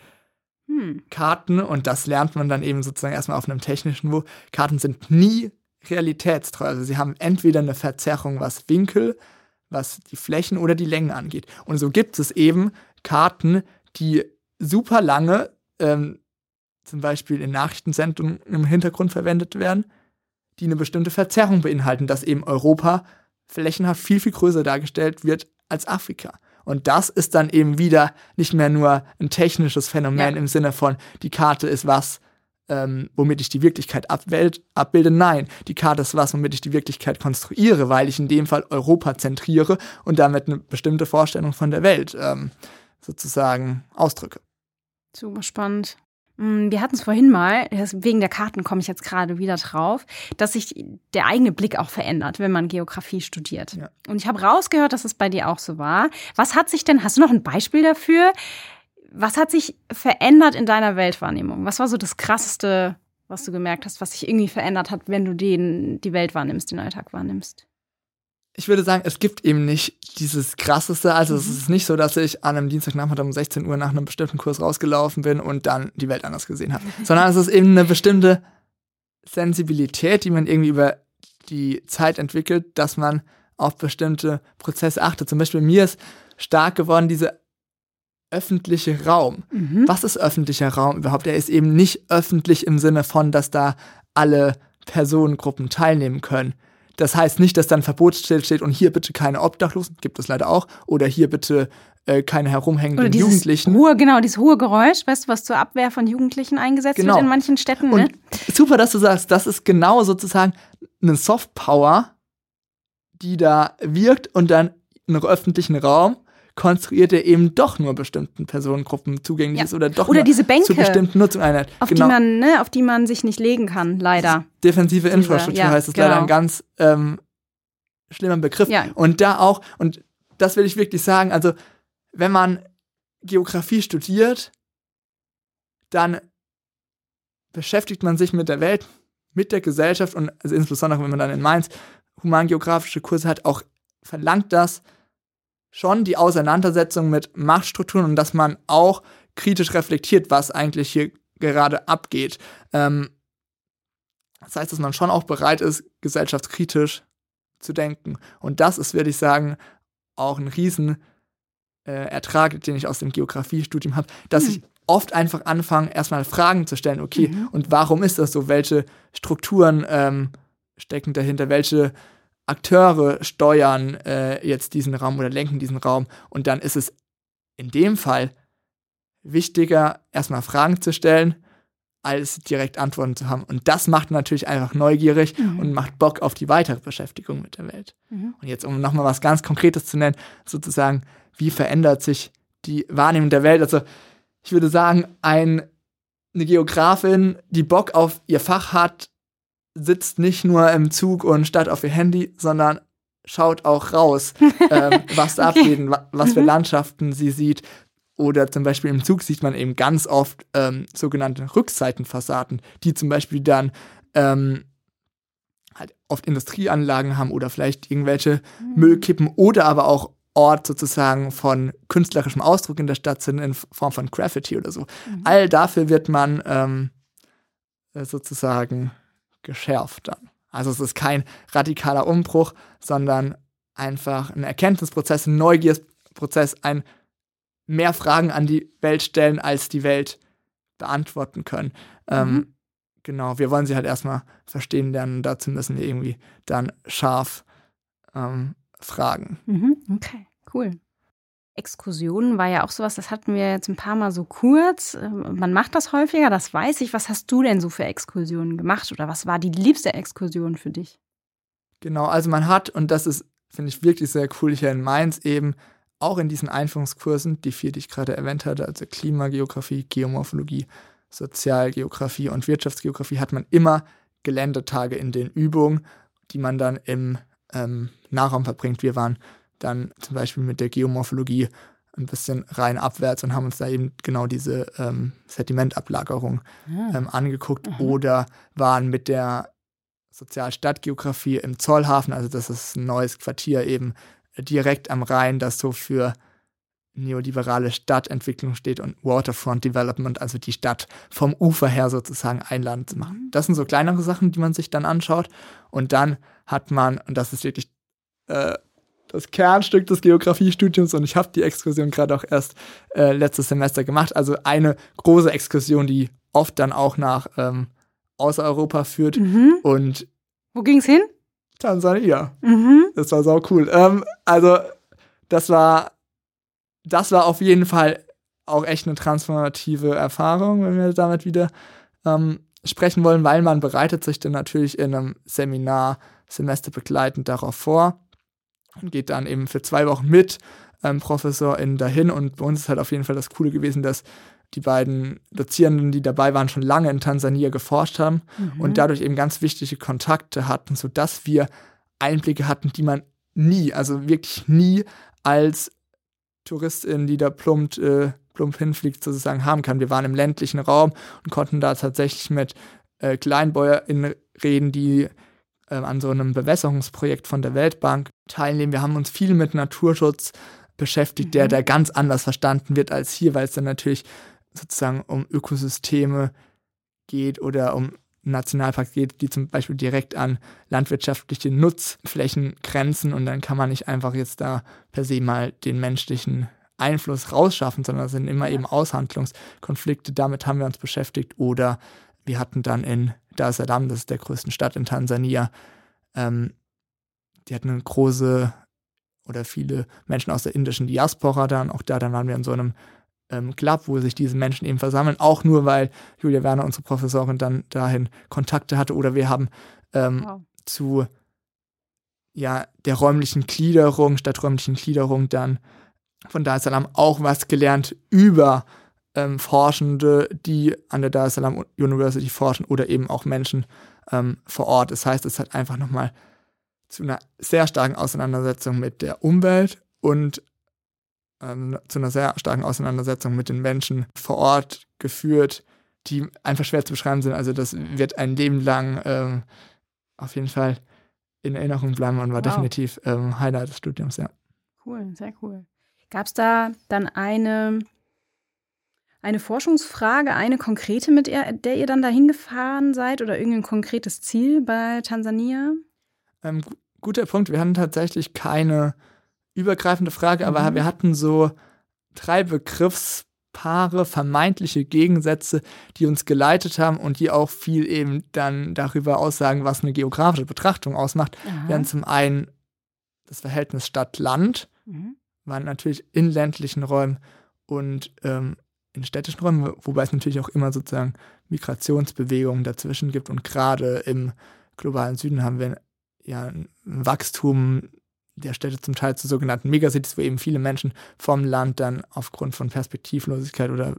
Karten, und das lernt man dann eben sozusagen erstmal auf einem technischen Niveau, Karten sind nie realitätstreu. Also sie haben entweder eine Verzerrung, was Winkel, was die Flächen oder die Längen angeht. Und so gibt es eben Karten, die super lange, ähm, zum Beispiel in Nachrichtensendungen im Hintergrund verwendet werden, die eine bestimmte Verzerrung beinhalten, dass eben Europa flächenhaft viel, viel größer dargestellt wird als Afrika. Und das ist dann eben wieder nicht mehr nur ein technisches Phänomen ja. im Sinne von, die Karte ist was, ähm, womit ich die Wirklichkeit abbild, abbilde. Nein, die Karte ist was, womit ich die Wirklichkeit konstruiere, weil ich in dem Fall Europa zentriere und damit eine bestimmte Vorstellung von der Welt ähm, sozusagen ausdrücke. Super spannend. Wir hatten es vorhin mal, wegen der Karten komme ich jetzt gerade wieder drauf, dass sich der eigene Blick auch verändert, wenn man Geografie studiert. Ja. Und ich habe rausgehört, dass es bei dir auch so war. Was hat sich denn, hast du noch ein Beispiel dafür, Was hat sich verändert in deiner Weltwahrnehmung? Was war so das Krasseste, was du gemerkt hast, was sich irgendwie verändert hat, wenn du den, die Welt wahrnimmst, den Alltag wahrnimmst? Ich würde sagen, es gibt eben nicht dieses Krasseste. Also mhm. es ist nicht so, dass ich an einem Dienstagnachmittag um sechzehn Uhr nach einem bestimmten Kurs rausgelaufen bin und dann die Welt anders gesehen habe. Sondern es ist eben eine bestimmte Sensibilität, die man irgendwie über die Zeit entwickelt, dass man auf bestimmte Prozesse achtet. Zum Beispiel mir ist stark geworden, diese öffentliche Raum. Mhm. Was ist öffentlicher Raum überhaupt? Er ist eben nicht öffentlich im Sinne von, dass da alle Personengruppen teilnehmen können. Das heißt nicht, dass dann ein Verbotsschild steht und hier bitte keine Obdachlosen, gibt es leider auch, oder hier bitte äh, keine herumhängenden oder dieses Jugendlichen. Hohe, genau, dieses hohe Geräusch, weißt du, was zur Abwehr von Jugendlichen eingesetzt genau. wird in manchen Städten. Und ne? Super, dass du sagst, das ist genau sozusagen eine Softpower, die da wirkt und dann in einem öffentlichen Raum konstruiert, der eben doch nur bestimmten Personengruppen zugänglich ja. ist oder doch oder nur diese Bänke, zu bestimmten Nutzung einheit. Auf, genau. die man, ne, auf die man sich nicht legen kann, leider. Defensive Infrastruktur ja, heißt es genau. leider ein ganz ähm, schlimmer Begriff. Ja. Und da auch, und das will ich wirklich sagen, also wenn man Geografie studiert, dann beschäftigt man sich mit der Welt, mit der Gesellschaft und also insbesondere, wenn man dann in Mainz humangeografische Kurse hat, auch verlangt das, schon die Auseinandersetzung mit Machtstrukturen und dass man auch kritisch reflektiert, was eigentlich hier gerade abgeht. Ähm, das heißt, dass man schon auch bereit ist, gesellschaftskritisch zu denken. Und das ist, würde ich sagen, auch ein riesen äh, Ertrag, den ich aus dem Geografiestudium habe, dass mhm. ich oft einfach anfange, erstmal Fragen zu stellen. Okay, mhm. und warum ist das so? Welche Strukturen ähm, stecken dahinter? Welche Akteure steuern äh, jetzt diesen Raum oder lenken diesen Raum und dann ist es in dem Fall wichtiger, erstmal Fragen zu stellen, als direkt Antworten zu haben. Und das macht natürlich einfach neugierig mhm. und macht Bock auf die weitere Beschäftigung mit der Welt. Mhm. Und jetzt, um nochmal was ganz Konkretes zu nennen, sozusagen, wie verändert sich die Wahrnehmung der Welt? Also ich würde sagen, ein, eine Geografin, die Bock auf ihr Fach hat, sitzt nicht nur im Zug und starrt auf ihr Handy, sondern schaut auch raus, ähm, was da okay. abgeht, was für mhm. Landschaften sie sieht. Oder zum Beispiel im Zug sieht man eben ganz oft ähm, sogenannte Rückseitenfassaden, die zum Beispiel dann ähm, halt oft Industrieanlagen haben oder vielleicht irgendwelche mhm. Müllkippen oder aber auch Ort sozusagen von künstlerischem Ausdruck in der Stadt sind in Form von Graffiti oder so. Mhm. All dafür wird man ähm, sozusagen geschärft dann. Also es ist kein radikaler Umbruch, sondern einfach ein Erkenntnisprozess, ein Neugierprozess, ein mehr Fragen an die Welt stellen, als die Welt beantworten können. Mhm. Ähm, genau, wir wollen sie halt erstmal verstehen lernen. Dazu müssen wir irgendwie dann scharf ähm, fragen. Mhm. Okay, cool. Exkursionen war ja auch sowas, das hatten wir jetzt ein paar Mal so kurz. Man macht das häufiger, das weiß ich. Was hast du denn so für Exkursionen gemacht oder was war die liebste Exkursion für dich? Genau, also man hat, und das ist, finde ich, wirklich sehr cool hier in Mainz eben, auch in diesen Einführungskursen, die vier, die ich gerade erwähnt hatte, also Klimageografie, Geomorphologie, Sozialgeografie und Wirtschaftsgeografie, hat man immer Geländetage in den Übungen, die man dann im ähm, Nahraum verbringt. Wir waren dann zum Beispiel mit der Geomorphologie ein bisschen rein abwärts und haben uns da eben genau diese ähm, Sedimentablagerung ähm, angeguckt mhm. oder waren mit der Sozialstadtgeografie im Zollhafen, also das ist ein neues Quartier eben direkt am Rhein, das so für neoliberale Stadtentwicklung steht und Waterfront Development, also die Stadt vom Ufer her sozusagen einladend zu machen. Das sind so kleinere Sachen, die man sich dann anschaut und dann hat man, und das ist wirklich äh, das Kernstück des Geografiestudiums und ich habe die Exkursion gerade auch erst äh, letztes Semester gemacht. Also eine große Exkursion, die oft dann auch nach ähm, Außereuropa führt. Mhm. Und wo ging's hin? Tansania. Mhm. Das war sau cool. Ähm, also das war, das war auf jeden Fall auch echt eine transformative Erfahrung, wenn wir damit wieder ähm, sprechen wollen, weil man bereitet sich dann natürlich in einem Seminar semesterbegleitend darauf vor. Und geht dann eben für zwei Wochen mit ähm, ProfessorInnen dahin. Und bei uns ist halt auf jeden Fall das Coole gewesen, dass die beiden Dozierenden, die dabei waren, schon lange in Tansania geforscht haben mhm. und dadurch eben ganz wichtige Kontakte hatten, sodass wir Einblicke hatten, die man nie, also wirklich nie als TouristInnen, die da plumpt, äh, Luftballon hinfliegt, sozusagen haben kann. Wir waren im ländlichen Raum und konnten da tatsächlich mit äh, KleinbäuerInnen reden, die äh, an so einem Bewässerungsprojekt von der Weltbank teilnehmen. Wir haben uns viel mit Naturschutz beschäftigt, mhm. der da ganz anders verstanden wird als hier, weil es dann natürlich sozusagen um Ökosysteme geht oder um Nationalparks geht, die zum Beispiel direkt an landwirtschaftliche Nutzflächen grenzen, und dann kann man nicht einfach jetzt da per se mal den menschlichen Einfluss rausschaffen, sondern es sind immer eben Aushandlungskonflikte. Damit haben wir uns beschäftigt. Oder wir hatten dann in Dar es Salaam, das ist der größten Stadt in Tansania, ähm, die hatten eine große oder viele Menschen aus der indischen Diaspora dann, auch da, dann waren wir in so einem Club, wo sich diese Menschen eben versammeln, auch nur, weil Julia Werner, unsere Professorin, dann dahin Kontakte hatte. Oder wir haben ähm, wow. zu ja, der räumlichen Gliederung, stadträumlichen Gliederung dann von Dar es Salaam auch was gelernt über ähm, Forschende, die an der Dar es Salaam University forschen, oder eben auch Menschen ähm, vor Ort. Das heißt, es hat einfach nochmal zu einer sehr starken Auseinandersetzung mit der Umwelt und Ähm, zu einer sehr starken Auseinandersetzung mit den Menschen vor Ort geführt, die einfach schwer zu beschreiben sind. Also das wird ein Leben lang ähm, auf jeden Fall in Erinnerung bleiben und war wow. definitiv ähm, Highlight des Studiums, ja. Cool, sehr cool. Gab es da dann eine, eine Forschungsfrage, eine konkrete, mit der, der ihr dann dahin gefahren seid, oder irgendein konkretes Ziel bei Tansania? Ähm, g- guter Punkt. Wir hatten tatsächlich keine übergreifende Frage, aber mhm. wir hatten so drei Begriffspaare, vermeintliche Gegensätze, die uns geleitet haben und die auch viel eben dann darüber aussagen, was eine geografische Betrachtung ausmacht. Aha. Wir haben zum einen das Verhältnis Stadt-Land, mhm. waren natürlich in ländlichen Räumen und ähm, in städtischen Räumen, wobei es natürlich auch immer sozusagen Migrationsbewegungen dazwischen gibt, und gerade im globalen Süden haben wir ja ein Wachstum der Städte zum Teil zu sogenannten Megacities, wo eben viele Menschen vom Land dann aufgrund von Perspektivlosigkeit oder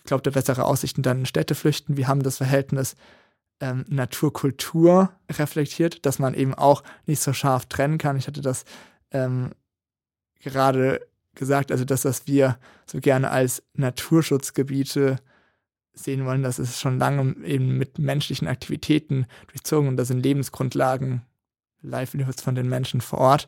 geglaubter bessere Aussichten dann in Städte flüchten. Wir haben das Verhältnis ähm, Natur-Kultur reflektiert, dass man eben auch nicht so scharf trennen kann. Ich hatte das ähm, gerade gesagt, also das, was wir so gerne als Naturschutzgebiete sehen wollen, das ist schon lange eben mit menschlichen Aktivitäten durchzogen, und das sind Lebensgrundlagen, Livelihoods von den Menschen vor Ort,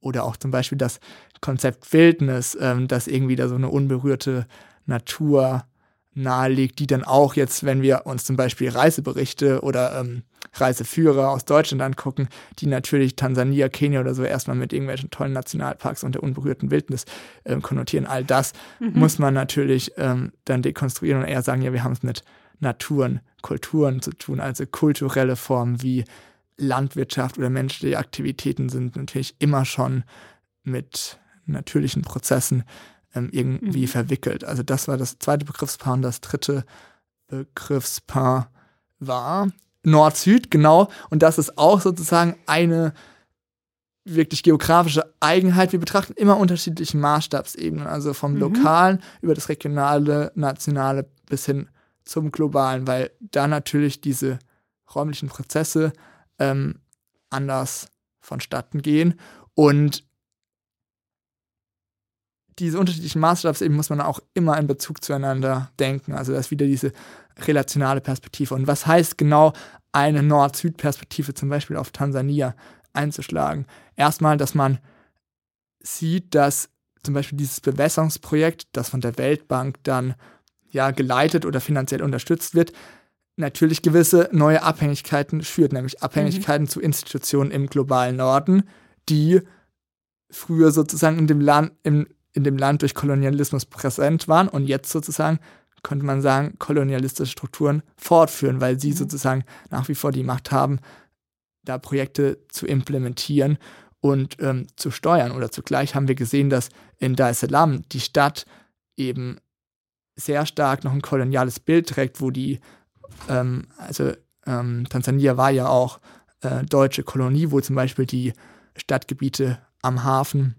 oder auch zum Beispiel das Konzept Wildnis, ähm, dass irgendwie da so eine unberührte Natur naheliegt, die dann auch jetzt, wenn wir uns zum Beispiel Reiseberichte oder ähm, Reiseführer aus Deutschland angucken, die natürlich Tansania, Kenia oder so erstmal mit irgendwelchen tollen Nationalparks und der unberührten Wildnis ähm, konnotieren. All das mhm. muss man natürlich ähm, dann dekonstruieren und eher sagen, ja, wir haben es mit Naturen, Kulturen zu tun, also kulturelle Formen wie Landwirtschaft oder menschliche Aktivitäten sind natürlich immer schon mit natürlichen Prozessen ähm, irgendwie mhm. verwickelt. Also das war das zweite Begriffspaar, und das dritte Begriffspaar war Nord-Süd, genau. Und das ist auch sozusagen eine wirklich geografische Eigenheit. Wir betrachten immer unterschiedliche Maßstabsebenen, also vom mhm. Lokalen über das Regionale, Nationale bis hin zum Globalen, weil da natürlich diese räumlichen Prozesse Ähm, anders vonstatten gehen, und diese unterschiedlichen Maßstabsebenen muss man auch immer in Bezug zueinander denken. Also das ist wieder diese relationale Perspektive. Und was heißt genau, eine Nord-Süd-Perspektive zum Beispiel auf Tansania einzuschlagen? Erstmal, dass man sieht, dass zum Beispiel dieses Bewässerungsprojekt, das von der Weltbank dann ja geleitet oder finanziell unterstützt wird, natürlich gewisse neue Abhängigkeiten schürt, nämlich Abhängigkeiten mhm. zu Institutionen im globalen Norden, die früher sozusagen in dem Land, in, in dem Land durch Kolonialismus präsent waren und jetzt sozusagen, könnte man sagen, kolonialistische Strukturen fortführen, weil sie mhm. sozusagen nach wie vor die Macht haben, da Projekte zu implementieren und ähm, zu steuern. Oder zugleich haben wir gesehen, dass in Dar es Salaam die Stadt eben sehr stark noch ein koloniales Bild trägt, wo die Ähm, also ähm, Tansania war ja auch äh, deutsche Kolonie, wo zum Beispiel die Stadtgebiete am Hafen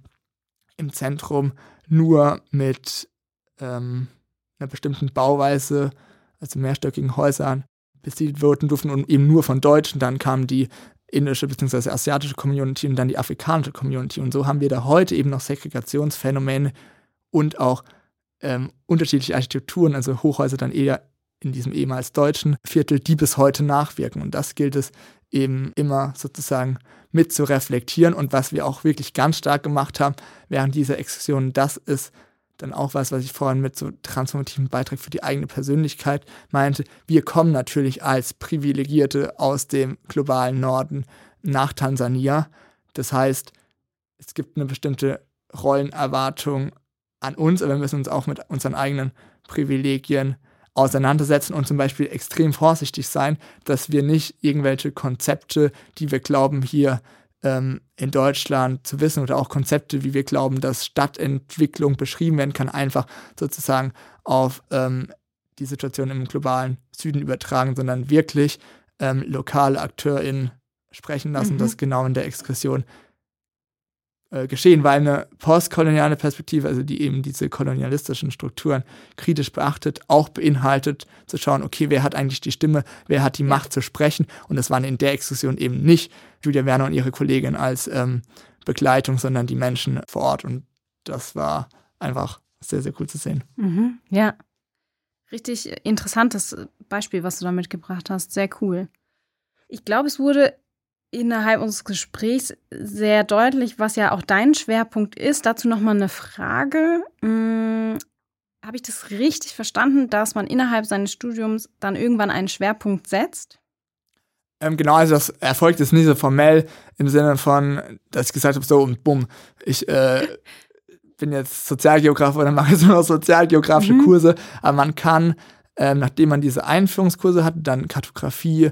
im Zentrum nur mit ähm, einer bestimmten Bauweise, also mehrstöckigen Häusern, besiedelt wurden durften und eben nur von Deutschen. Dann kam die indische bzw. asiatische Community und dann die afrikanische Community, und so haben wir da heute eben noch Segregationsphänomene und auch ähm, unterschiedliche Architekturen, also Hochhäuser dann eher in diesem ehemals deutschen Viertel, die bis heute nachwirken. Und das gilt es eben immer sozusagen mit zu reflektieren. Und was wir auch wirklich ganz stark gemacht haben während dieser Exkursion, das ist dann auch was, was ich vorhin mit so transformativem Beitrag für die eigene Persönlichkeit meinte. Wir kommen natürlich als Privilegierte aus dem globalen Norden nach Tansania. Das heißt, es gibt eine bestimmte Rollenerwartung an uns, aber wir müssen uns auch mit unseren eigenen Privilegien auseinandersetzen und zum Beispiel extrem vorsichtig sein, dass wir nicht irgendwelche Konzepte, die wir glauben, hier ähm, in Deutschland zu wissen, oder auch Konzepte, wie wir glauben, dass Stadtentwicklung beschrieben werden kann, einfach sozusagen auf ähm, die Situation im globalen Süden übertragen, sondern wirklich ähm, lokale AkteurInnen sprechen lassen, mhm. das genau in der Exkursion äh, geschehen, weil eine postkoloniale Perspektive, also die eben diese kolonialistischen Strukturen kritisch beachtet, auch beinhaltet, zu schauen, okay, wer hat eigentlich die Stimme, wer hat die Macht zu sprechen, und das waren in der Exkursion eben nicht Julia Werner und ihre Kollegin als ähm, Begleitung, sondern die Menschen vor Ort, und das war einfach sehr, sehr cool zu sehen. Mhm, ja, richtig interessantes Beispiel, was du da mitgebracht hast, sehr cool. Ich glaube, es wurde innerhalb unseres Gesprächs sehr deutlich, was ja auch dein Schwerpunkt ist. Dazu nochmal eine Frage. Hm, habe ich das richtig verstanden, dass man innerhalb seines Studiums dann irgendwann einen Schwerpunkt setzt? Ähm, genau, also das erfolgt jetzt nicht so formell im Sinne von, dass ich gesagt habe, so und bumm, ich äh, bin jetzt Sozialgeograf oder mache jetzt nur noch sozialgeografische mhm. Kurse. Aber man kann, ähm, nachdem man diese Einführungskurse hat, dann Kartografie,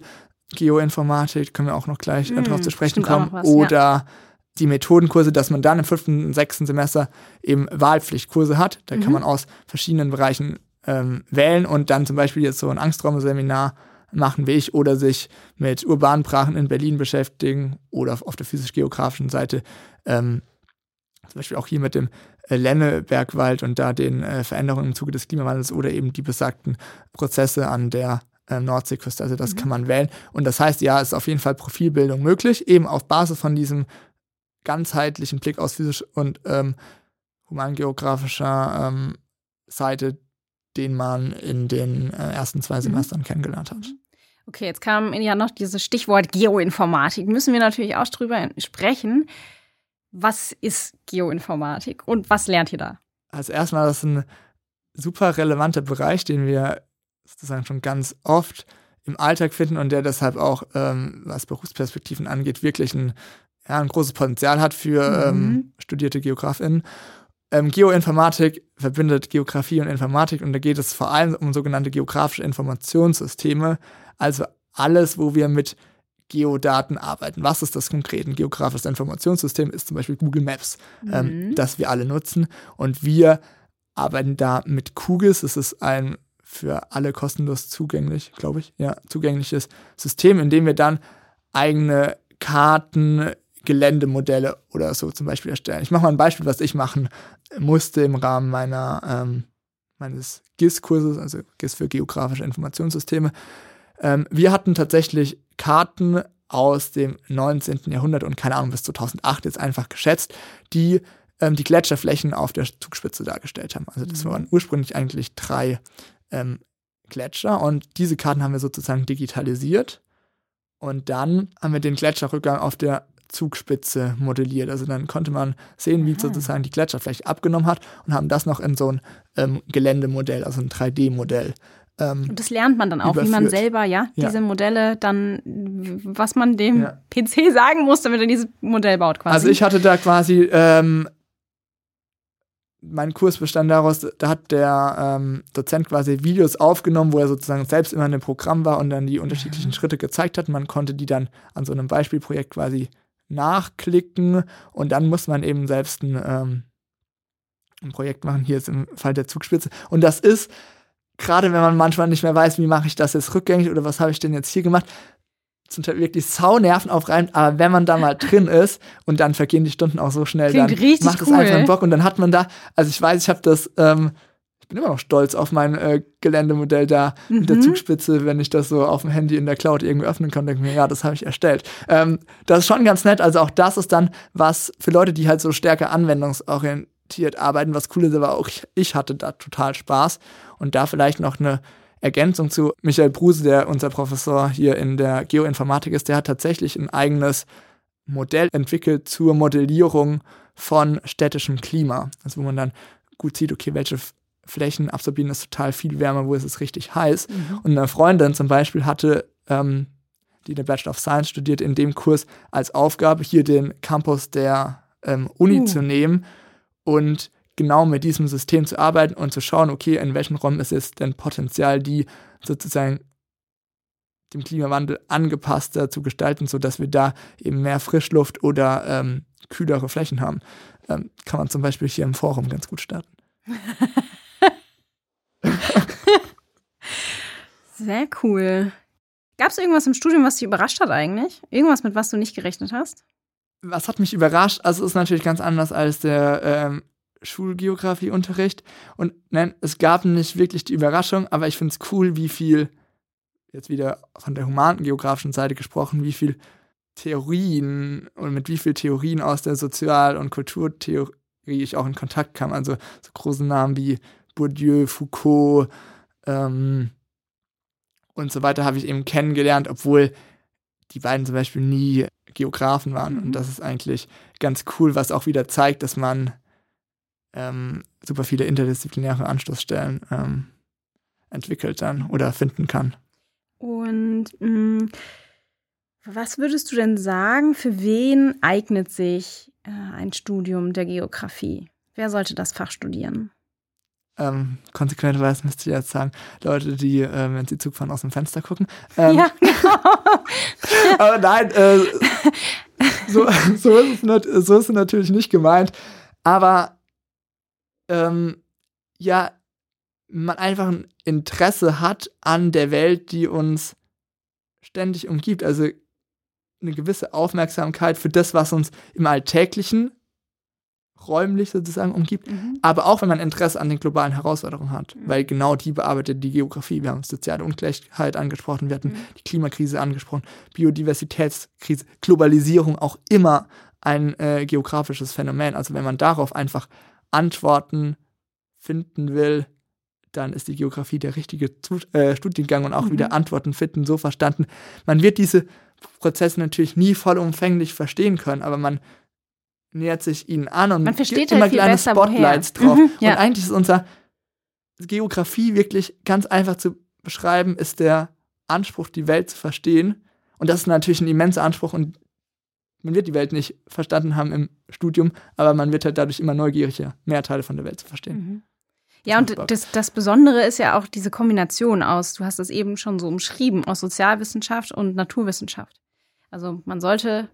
Geoinformatik, können wir auch noch gleich mm, darauf zu sprechen kommen, was, oder ja. die Methodenkurse, dass man dann im fünften und sechsten Semester eben Wahlpflichtkurse hat. Da mhm. kann man aus verschiedenen Bereichen ähm, wählen und dann zum Beispiel jetzt so ein Angstraumseminar machen wie ich oder sich mit urbanen Brachen in Berlin beschäftigen oder auf der physisch-geografischen Seite ähm, zum Beispiel auch hier mit dem Lennebergwald und da den äh, Veränderungen im Zuge des Klimawandels oder eben die besagten Prozesse an der Nordseeküste, also das mhm. kann man wählen. Und das heißt, ja, ist auf jeden Fall Profilbildung möglich, eben auf Basis von diesem ganzheitlichen Blick aus physisch- und ähm, humangeografischer ähm, Seite, den man in den äh, ersten zwei Semestern mhm. kennengelernt hat. Okay, jetzt kam ja noch dieses Stichwort Geoinformatik. Müssen wir natürlich auch drüber sprechen. Was ist Geoinformatik und was lernt ihr da? Also erstmal, das ist ein super relevanter Bereich, den wir sozusagen schon ganz oft im Alltag finden und der deshalb auch, ähm, was Berufsperspektiven angeht, wirklich ein, ja, ein großes Potenzial hat für mhm. ähm, studierte GeografInnen. Ähm, Geoinformatik verbindet Geografie und Informatik und da geht es vor allem um sogenannte geografische Informationssysteme, also alles, wo wir mit Geodaten arbeiten. Was ist das konkret? Ein geografisches Informationssystem ist zum Beispiel Google Maps, mhm. ähm, das wir alle nutzen, und wir arbeiten da mit Q G I S. Es ist ein für alle kostenlos zugänglich, glaube ich, ja, zugängliches System, in dem wir dann eigene Karten, Geländemodelle oder so zum Beispiel erstellen. Ich mache mal ein Beispiel, was ich machen musste im Rahmen meiner, ähm, meines G I S-Kurses, also G I S für geografische Informationssysteme. Ähm, wir hatten tatsächlich Karten aus dem neunzehnten Jahrhundert und keine Ahnung, bis zweitausendacht jetzt einfach geschätzt, die ähm, die Gletscherflächen auf der Zugspitze dargestellt haben. Also das waren ursprünglich eigentlich drei Ähm, Gletscher, und diese Karten haben wir sozusagen digitalisiert und dann haben wir den Gletscherrückgang auf der Zugspitze modelliert. Also dann konnte man sehen, wie Aha. sozusagen die Gletscherfläche abgenommen hat, und haben das noch in so ein ähm, Geländemodell, also ein drei D-Modell ähm, und das lernt man dann auch, überführt. Wie man selber ja, ja diese Modelle dann, was man dem ja. P C sagen muss, damit er dieses Modell baut quasi. Also ich hatte da quasi ähm, mein Kurs bestand daraus, da hat der ähm, Dozent quasi Videos aufgenommen, wo er sozusagen selbst immer in dem Programm war und dann die unterschiedlichen Schritte gezeigt hat. Man konnte die dann an so einem Beispielprojekt quasi nachklicken und dann muss man eben selbst ein, ähm, ein Projekt machen, hier ist im Fall der Zugspitze. Und das ist, gerade wenn man manchmal nicht mehr weiß, wie mache ich das jetzt rückgängig oder was habe ich denn jetzt hier gemacht, zum Teil wirklich saunervenaufreibend, aber wenn man da mal drin ist und dann vergehen die Stunden auch so schnell, klingt dann richtig macht es cool. einfach einen Bock und dann hat man da, also ich weiß, ich habe das, ähm, ich bin immer noch stolz auf mein äh, Geländemodell da mhm. mit der Zugspitze, wenn ich das so auf dem Handy in der Cloud irgendwie öffnen kann, denke ich mir, ja, das habe ich erstellt. Ähm, das ist schon ganz nett, also auch das ist dann was für Leute, die halt so stärker anwendungsorientiert arbeiten, was cool ist, aber auch ich, ich hatte da total Spaß. Und da vielleicht noch eine Ergänzung zu Michael Bruse, der unser Professor hier in der Geoinformatik ist, der hat tatsächlich ein eigenes Modell entwickelt zur Modellierung von städtischem Klima. Also wo man dann gut sieht, okay, welche Flächen absorbieren das total viel Wärme, wo ist es richtig heiß. Mhm. Und eine Freundin zum Beispiel hatte, ähm, die den Bachelor of Science studiert, in dem Kurs als Aufgabe hier den Campus der ähm, Uni uh. zu nehmen und genau mit diesem System zu arbeiten und zu schauen, okay, in welchen Räumen ist es denn Potenzial, die sozusagen dem Klimawandel angepasster zu gestalten, sodass wir da eben mehr Frischluft oder ähm, kühlere Flächen haben. Ähm, kann man zum Beispiel hier im Forum ganz gut starten. Sehr cool. Gab es irgendwas im Studium, was dich überrascht hat eigentlich? Irgendwas, mit was du nicht gerechnet hast? Was hat mich überrascht? Also es ist natürlich ganz anders als der ähm, Schulgeografieunterricht. Und nein, es gab nicht wirklich die Überraschung, aber ich finde es cool, wie viel, jetzt wieder von der humanen geografischen Seite gesprochen, wie viel Theorien und mit wie viel Theorien aus der Sozial- und Kulturtheorie ich auch in Kontakt kam. Also so große Namen wie Bourdieu, Foucault ähm, und so weiter habe ich eben kennengelernt, obwohl die beiden zum Beispiel nie Geografen waren. Mhm. Und das ist eigentlich ganz cool, was auch wieder zeigt, dass man ähm, super viele interdisziplinäre Anschlussstellen ähm, entwickelt dann oder finden kann. Und mh, was würdest du denn sagen, für wen eignet sich äh, ein Studium der Geografie? Wer sollte das Fach studieren? Ähm, konsequenterweise müsste ich jetzt sagen, Leute, die, äh, wenn sie Zug fahren, aus dem Fenster gucken. Ähm, ja, genau. Aber nein, äh, so, so, ist es nat- so ist es natürlich nicht gemeint. Aber ähm, ja, man einfach ein Interesse hat an der Welt, die uns ständig umgibt. Also eine gewisse Aufmerksamkeit für das, was uns im Alltäglichen räumlich sozusagen umgibt, mhm. aber auch wenn man Interesse an den globalen Herausforderungen hat, mhm. weil genau die bearbeitet die Geografie. Wir haben soziale Ungleichheit angesprochen, wir hatten mhm. die Klimakrise angesprochen, Biodiversitätskrise, Globalisierung, auch immer ein äh, geografisches Phänomen. Also wenn man darauf einfach Antworten finden will, dann ist die Geografie der richtige Studiengang und auch mhm. wieder Antworten finden, so verstanden. Man wird diese Prozesse natürlich nie vollumfänglich verstehen können, aber man nähert sich ihnen an und man versteht gibt halt immer kleine besser, Spotlights woher. drauf. Mhm, ja. Und eigentlich ist unsere Geografie wirklich ganz einfach zu beschreiben, ist der Anspruch, die Welt zu verstehen. Und das ist natürlich ein immenser Anspruch und man wird die Welt nicht verstanden haben im Studium, aber man wird halt dadurch immer neugieriger, mehr Teile von der Welt zu verstehen. Mhm. Ja, und das, das Besondere ist ja auch diese Kombination aus, du hast es eben schon so umschrieben, aus Sozialwissenschaft und Naturwissenschaft. Also man sollte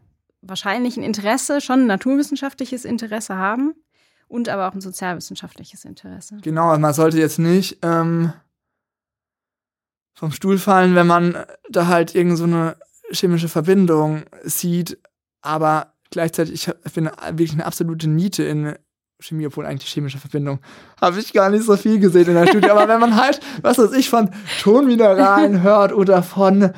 wahrscheinlich ein Interesse, schon ein naturwissenschaftliches Interesse haben und aber auch ein sozialwissenschaftliches Interesse. Genau, man sollte jetzt nicht ähm, vom Stuhl fallen, wenn man da halt irgend so eine chemische Verbindung sieht, aber gleichzeitig, ich bin wirklich eine absolute Niete in Chemie, obwohl eigentlich chemische Verbindung, habe ich gar nicht so viel gesehen in der Studie. Aber wenn man halt, was weiß ich, von Tonmineralen hört oder von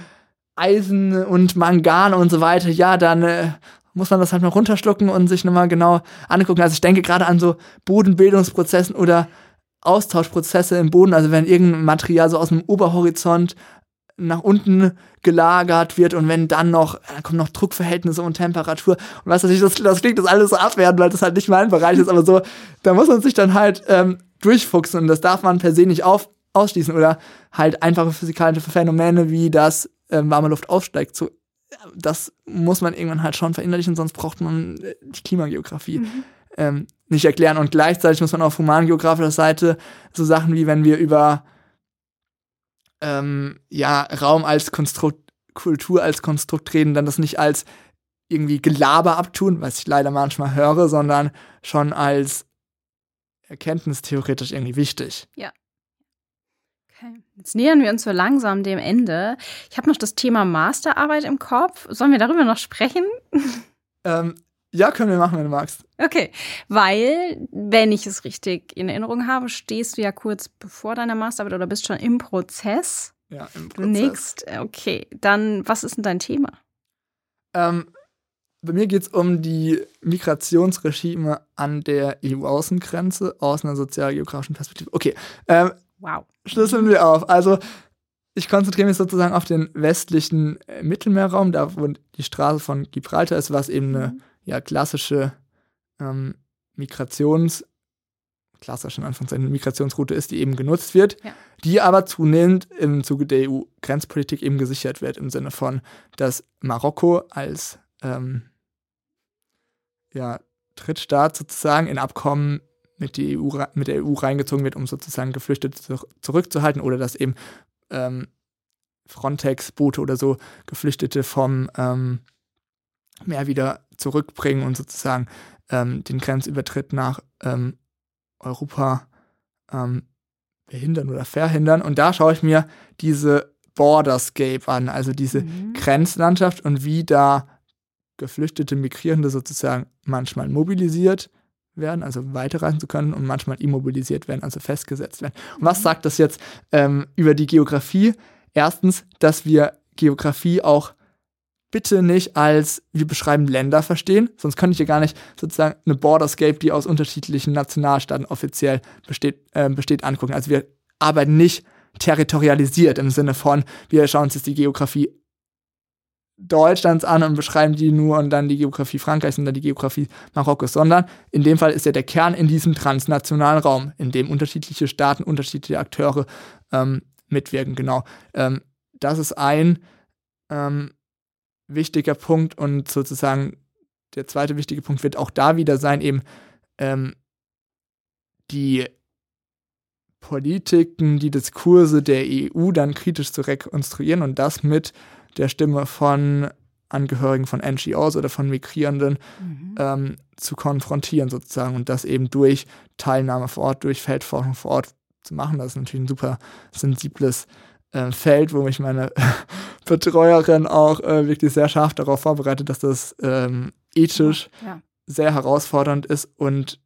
Eisen und Mangan und so weiter, ja, dann äh, muss man das halt mal runterschlucken und sich nochmal genau angucken. Also ich denke gerade an so Bodenbildungsprozessen oder Austauschprozesse im Boden. Also wenn irgendein Material so aus dem Oberhorizont nach unten gelagert wird und wenn dann noch, dann kommen noch Druckverhältnisse und Temperatur und weißt du, das, das klingt das alles so abwertend, weil das halt nicht mein Bereich ist, aber so, da muss man sich dann halt ähm, durchfuchsen und das darf man per se nicht auf, ausschließen oder halt einfache physikalische Phänomene wie das ähm, warme Luft aufsteigt, so, das muss man irgendwann halt schon verinnerlichen, sonst braucht man die Klimageografie mhm. ähm, nicht erklären und gleichzeitig muss man auf humangeografischer Seite so Sachen wie, wenn wir über Ähm, ja, Raum als Konstrukt, Kultur als Konstrukt reden, dann das nicht als irgendwie Gelaber abtun, was ich leider manchmal höre, sondern schon als erkenntnistheoretisch irgendwie wichtig. Ja. Okay. Jetzt nähern wir uns so langsam dem Ende. Ich habe noch das Thema Masterarbeit im Kopf. Sollen wir darüber noch sprechen? Ähm, ja, können wir machen, wenn du magst. Okay, weil, wenn ich es richtig in Erinnerung habe, stehst du ja kurz bevor deiner Masterarbeit oder bist schon im Prozess. Ja, im Prozess. Nächst, okay, dann was ist denn dein Thema? Ähm, Bei mir geht es um die Migrationsregime an der E U-Außengrenze aus einer sozialgeografischen Perspektive. Okay, ähm, wow. Schlüsseln wir auf. Also ich konzentriere mich sozusagen auf den westlichen äh, Mittelmeerraum, da wo die Straße von Gibraltar ist, was eben eine ja, klassische ähm, Migrations- klassischen Anführungszeichen Migrationsroute ist, die eben genutzt wird, ja. die aber zunehmend im Zuge der E U-Grenzpolitik eben gesichert wird, im Sinne von, dass Marokko als ähm, ja, Drittstaat sozusagen in Abkommen mit, die E U, mit der E U reingezogen wird, um sozusagen Geflüchtete zur- zurückzuhalten oder dass eben ähm, Frontex-Boote oder so Geflüchtete vom ähm, Meer wieder zurückbringen und sozusagen ähm, den Grenzübertritt nach ähm, Europa ähm, behindern oder verhindern. Und da schaue ich mir diese Borderscape an, also diese mhm. Grenzlandschaft und wie da Geflüchtete, Migrierende sozusagen manchmal mobilisiert werden, also weiterreisen zu können, und manchmal immobilisiert werden, also festgesetzt werden. Und was sagt das jetzt ähm, über die Geografie? Erstens, dass wir Geografie auch bitte nicht als, wir beschreiben Länder verstehen, sonst könnte ich ja gar nicht sozusagen eine Borderscape, die aus unterschiedlichen Nationalstaaten offiziell besteht, äh, besteht, angucken. Also wir arbeiten nicht territorialisiert im Sinne von, wir schauen uns jetzt die Geografie Deutschlands an und beschreiben die nur und dann die Geografie Frankreichs und dann die Geografie Marokkos, sondern in dem Fall ist ja der Kern in diesem transnationalen Raum, in dem unterschiedliche Staaten, unterschiedliche Akteure ähm, mitwirken. Genau. Ähm, das ist ein ähm, wichtiger Punkt, und sozusagen der zweite wichtige Punkt wird auch da wieder sein, eben ähm, die Politiken, die Diskurse der E U dann kritisch zu rekonstruieren und das mit der Stimme von Angehörigen von N G Os oder von Migrierenden mhm. ähm, zu konfrontieren sozusagen und das eben durch Teilnahme vor Ort, durch Feldforschung vor Ort zu machen. Das ist natürlich ein super sensibles äh, Feld, wo mich meine Betreuerin auch äh, wirklich sehr scharf darauf vorbereitet, dass das ähm, ethisch ja, ja. sehr herausfordernd ist und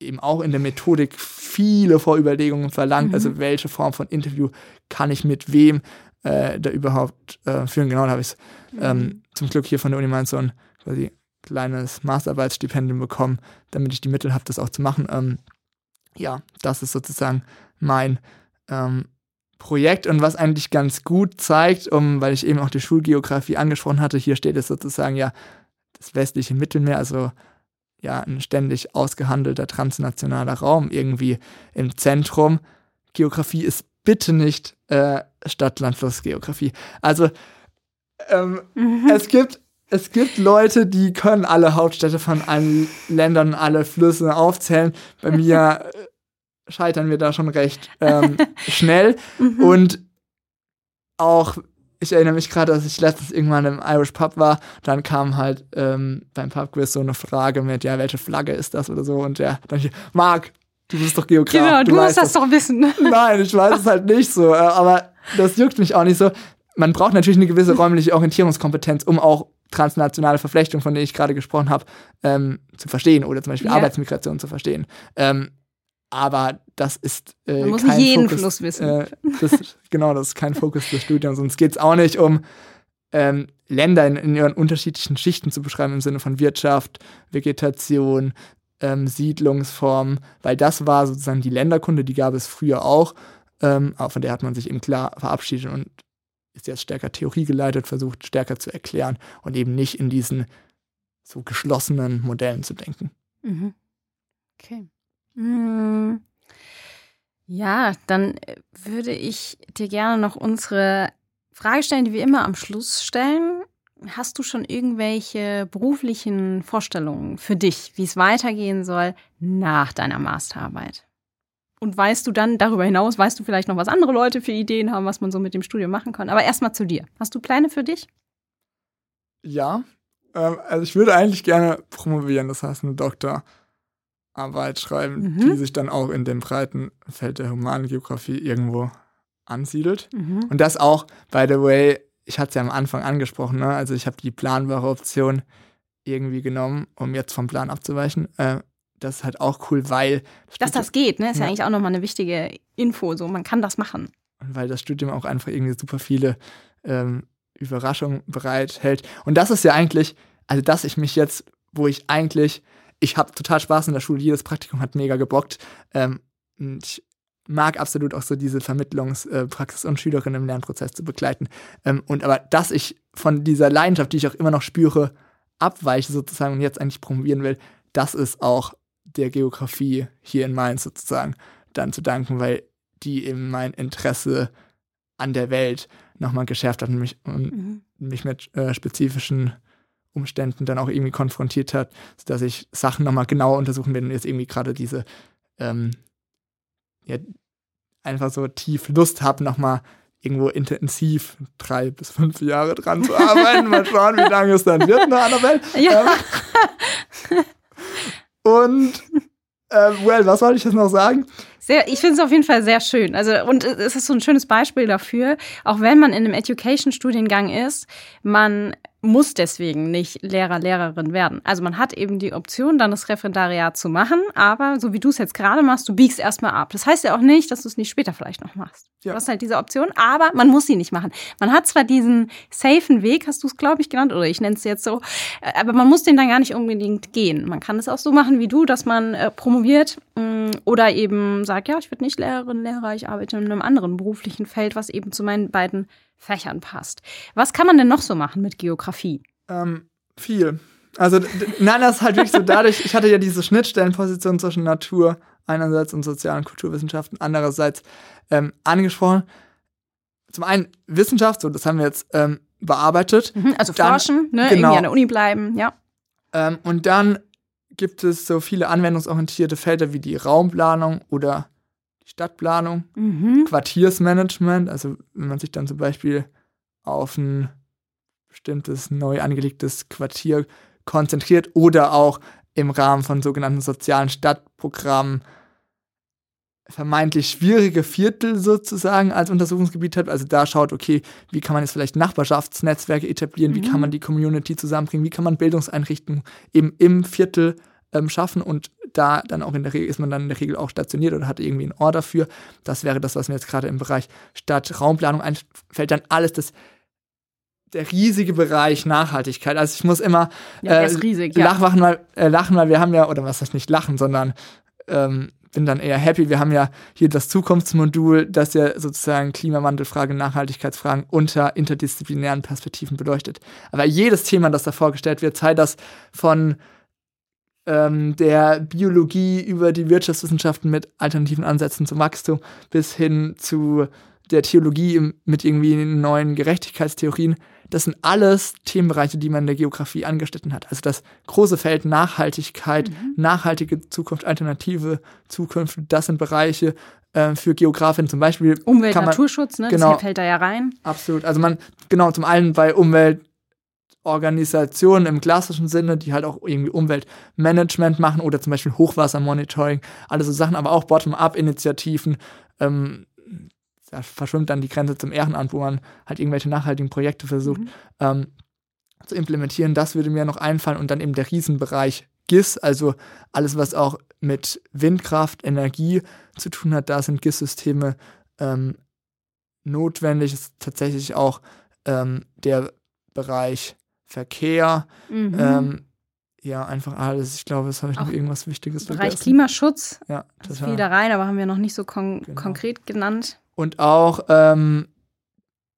eben auch in der Methodik viele Vorüberlegungen verlangt, mhm. also welche Form von Interview kann ich mit wem äh, da überhaupt äh, führen. Genau, da habe ich ähm, mhm. zum Glück hier von der Uni Mainz so ein quasi kleines Masterarbeitsstipendium bekommen, damit ich die Mittel habe, das auch zu machen. Ähm, ja, das ist sozusagen mein ähm, Projekt, und was eigentlich ganz gut zeigt, um, weil ich eben auch die Schulgeografie angesprochen hatte, hier steht es sozusagen ja das westliche Mittelmeer, also ja ein ständig ausgehandelter transnationaler Raum irgendwie im Zentrum. Geografie ist bitte nicht äh, Stadt-Land-Fluss-Geografie. Also ähm, mhm. es gibt Es gibt Leute, die können alle Hauptstädte von allen Ländern, alle Flüsse aufzählen. Bei mir scheitern wir da schon recht ähm, schnell. Mhm. Und auch, ich erinnere mich gerade, dass ich letztens irgendwann im Irish Pub war, dann kam halt ähm, beim Pubquiz so eine Frage mit, ja, welche Flagge ist das oder so. Und ja, dann ich, Marc, du bist doch Geograf. Genau, du, du musst das doch wissen. Nein, ich weiß es halt nicht so, aber das juckt mich auch nicht so. Man braucht natürlich eine gewisse räumliche Orientierungskompetenz, um auch transnationale Verflechtung, von der ich gerade gesprochen habe, ähm, zu verstehen oder zum Beispiel yeah. Arbeitsmigration zu verstehen. Ähm, aber das ist äh, Man muss kein jeden Fokus, Fluss wissen. Äh, das, genau, das ist kein Fokus des Studiums. Sonst geht es auch nicht um ähm, Länder in, in ihren unterschiedlichen Schichten zu beschreiben, im Sinne von Wirtschaft, Vegetation, ähm, Siedlungsformen, weil das war sozusagen die Länderkunde, die gab es früher auch, ähm, aber von der hat man sich eben klar verabschiedet und ist jetzt stärker theoriegeleitet, versucht stärker zu erklären und eben nicht in diesen so geschlossenen Modellen zu denken. Mhm. Okay. Hm. Ja, dann würde ich dir gerne noch unsere Frage stellen, die wir immer am Schluss stellen. Hast du schon irgendwelche beruflichen Vorstellungen für dich, wie es weitergehen soll nach deiner Masterarbeit? Und weißt du dann, darüber hinaus, weißt du vielleicht noch, was andere Leute für Ideen haben, was man so mit dem Studium machen kann. Aber erstmal zu dir. Hast du Pläne für dich? Ja, ähm, also ich würde eigentlich gerne promovieren, das heißt eine Doktorarbeit schreiben, mhm. die sich dann auch in dem breiten Feld der Humangeografie irgendwo ansiedelt. Mhm. Und das auch, by the way, ich hatte es ja am Anfang angesprochen, ne? Also ich habe die planbare Option irgendwie genommen, um jetzt vom Plan abzuweichen. Äh, Das ist halt auch cool, weil... Das Dass Studium, das geht, ne? Ist ja, ja eigentlich auch nochmal eine wichtige Info. So, man kann das machen. Und weil das Studium auch einfach irgendwie super viele ähm, Überraschungen bereithält. Und das ist ja eigentlich Also, dass ich mich jetzt, wo ich eigentlich, ich habe total Spaß in der Schule, jedes Praktikum hat mega gebockt. Ähm, ich mag absolut auch so diese Vermittlungspraxis und Schülerinnen im Lernprozess zu begleiten. Ähm, und aber, dass ich von dieser Leidenschaft, die ich auch immer noch spüre, abweiche sozusagen und jetzt eigentlich promovieren will, das ist auch der Geografie hier in Mainz sozusagen dann zu danken, weil die eben mein Interesse an der Welt nochmal geschärft hat und mich, und mhm. mich mit äh, spezifischen Umständen dann auch irgendwie konfrontiert hat, sodass ich Sachen nochmal genauer untersuchen will und jetzt irgendwie gerade diese ähm, ja, einfach so tief Lust habe, nochmal irgendwo intensiv drei bis fünf Jahre dran zu arbeiten. Mal schauen, wie lange es dann wird, ne, Annabelle? Ja. Ähm, und, äh, well, was wollte ich jetzt noch sagen? Sehr, ich finde es auf jeden Fall sehr schön. Also, und es ist so ein schönes Beispiel dafür, auch wenn man in einem Education-Studiengang ist, man muss deswegen nicht Lehrer, Lehrerin werden. Also man hat eben die Option, dann das Referendariat zu machen, aber so wie du es jetzt gerade machst, du biegst erstmal ab. Das heißt ja auch nicht, dass du es nicht später vielleicht noch machst. Ja. Du hast halt diese Option, aber man muss sie nicht machen. Man hat zwar diesen safen Weg, hast du es, glaube ich, genannt, oder ich nenne es jetzt so, aber man muss den dann gar nicht unbedingt gehen. Man kann es auch so machen wie du, dass man äh, promoviert mh, oder eben sagt, ja, ich werde nicht Lehrerin, Lehrer, ich arbeite in einem anderen beruflichen Feld, was eben zu meinen beiden Fächern passt. Was kann man denn noch so machen mit Geografie? Ähm, viel. Also, d- nein, das ist halt wirklich so dadurch, ich hatte ja diese Schnittstellenposition zwischen Natur einerseits und sozialen Kulturwissenschaften andererseits ähm, angesprochen. Zum einen Wissenschaft, so das haben wir jetzt ähm, bearbeitet. Mhm, also dann, forschen, ne, genau. Irgendwie an der Uni bleiben, ja. Ähm, und dann gibt es so viele anwendungsorientierte Felder wie die Raumplanung oder Stadtplanung, mhm. Quartiersmanagement, also wenn man sich dann zum Beispiel auf ein bestimmtes neu angelegtes Quartier konzentriert oder auch im Rahmen von sogenannten sozialen Stadtprogrammen vermeintlich schwierige Viertel sozusagen als Untersuchungsgebiet hat, also da schaut, okay, wie kann man jetzt vielleicht Nachbarschaftsnetzwerke etablieren, mhm. wie kann man die Community zusammenbringen, wie kann man Bildungseinrichtungen eben im Viertel ähm, schaffen und da dann auch in der Regel ist man dann in der Regel auch stationiert oder hat irgendwie ein Ohr dafür. Das wäre das, was mir jetzt gerade im Bereich Stadt-Raumplanung einfällt. Dann alles das, der riesige Bereich Nachhaltigkeit. Also ich muss immer ja, der äh, ist riesig, ja. lachen, weil, äh, lachen, weil wir haben ja, oder was heißt nicht lachen, sondern ähm, bin dann eher happy. Wir haben ja hier das Zukunftsmodul, das ja sozusagen Klimawandelfragen, Nachhaltigkeitsfragen unter interdisziplinären Perspektiven beleuchtet. Aber jedes Thema, das da vorgestellt wird, sei das von der Biologie über die Wirtschaftswissenschaften mit alternativen Ansätzen zum Wachstum bis hin zu der Theologie mit irgendwie neuen Gerechtigkeitstheorien. Das sind alles Themenbereiche, die man in der Geografie angeschnitten hat. Also das große Feld Nachhaltigkeit, mhm. nachhaltige Zukunft, alternative Zukunft, das sind Bereiche äh, für Geografinnen zum Beispiel. Umwelt, kann man, Naturschutz, ne? Genau, das fällt da ja rein. Absolut. Also man, genau, zum einen bei Umwelt, Organisationen im klassischen Sinne, die halt auch irgendwie Umweltmanagement machen oder zum Beispiel Hochwassermonitoring, alle so Sachen, aber auch Bottom-up-Initiativen. Ähm, da verschwimmt dann die Grenze zum Ehrenamt, wo man halt irgendwelche nachhaltigen Projekte versucht mhm. ähm, zu implementieren. Das würde mir noch einfallen. Und dann eben der Riesenbereich G I S, also alles, was auch mit Windkraft, Energie zu tun hat. Da sind G I S-Systeme ähm, notwendig. Es ist tatsächlich auch ähm, der Bereich Verkehr, mhm. ähm, ja, einfach alles. Ich glaube, es habe ich auch noch irgendwas Wichtiges Bereich vergessen. Bereich Klimaschutz, ja, das fiel da rein, aber haben wir noch nicht so kon- genau. konkret genannt. Und auch ähm,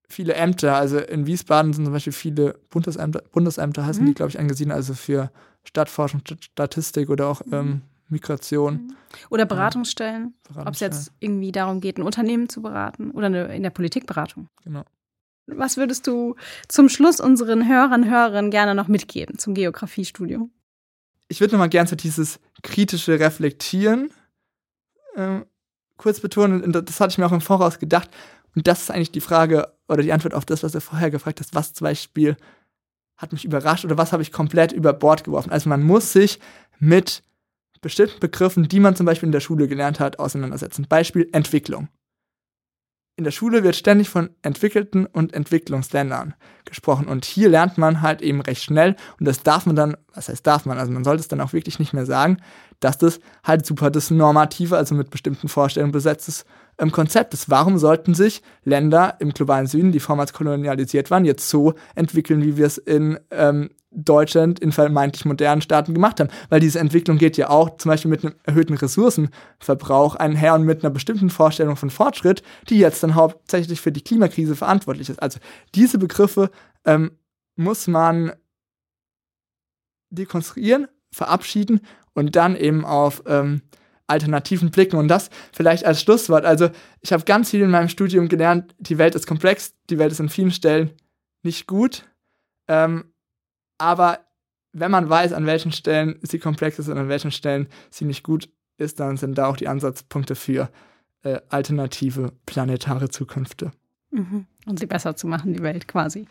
viele Ämter, also in Wiesbaden sind zum Beispiel viele Bundesämter, Bundesämter heißen mhm. die, glaube ich, angesiedelt, also für Stadtforschung, Statistik oder auch mhm. ähm, Migration. Oder Beratungsstellen, Beratungsstellen. Ob es jetzt irgendwie darum geht, ein Unternehmen zu beraten oder eine, in der Politik Beratung. Genau. Was würdest du zum Schluss unseren Hörern, Hörerinnen gerne noch mitgeben zum Geografiestudium? Ich würde nochmal gerne so dieses kritische Reflektieren äh, kurz betonen. Das hatte ich mir auch im Voraus gedacht. Und das ist eigentlich die Frage oder die Antwort auf das, was du vorher gefragt hast. Was zum Beispiel hat mich überrascht oder was habe ich komplett über Bord geworfen? Also man muss sich mit bestimmten Begriffen, die man zum Beispiel in der Schule gelernt hat, auseinandersetzen. Beispiel Entwicklung. In der Schule wird ständig von entwickelten und Entwicklungsländern gesprochen. Und hier lernt man halt eben recht schnell, und das darf man dann, was heißt darf man, also man sollte es dann auch wirklich nicht mehr sagen, dass das halt super das normative, also mit bestimmten Vorstellungen besetztes ähm, Konzept ist. Warum sollten sich Länder im globalen Süden, die vormals kolonialisiert waren, jetzt so entwickeln, wie wir es in ähm, Deutschland in vermeintlich modernen Staaten gemacht haben. Weil diese Entwicklung geht ja auch zum Beispiel mit einem erhöhten Ressourcenverbrauch einher und mit einer bestimmten Vorstellung von Fortschritt, die jetzt dann hauptsächlich für die Klimakrise verantwortlich ist. Also diese Begriffe ähm, muss man dekonstruieren, verabschieden und dann eben auf ähm, Alternativen blicken. Und das vielleicht als Schlusswort. Also ich habe ganz viel in meinem Studium gelernt, die Welt ist komplex, die Welt ist an vielen Stellen nicht gut, ähm, aber wenn man weiß, an welchen Stellen sie komplex ist und an welchen Stellen sie nicht gut ist, dann sind da auch die Ansatzpunkte für äh, alternative planetare Zukünfte. Mhm. Und sie besser zu machen, die Welt quasi.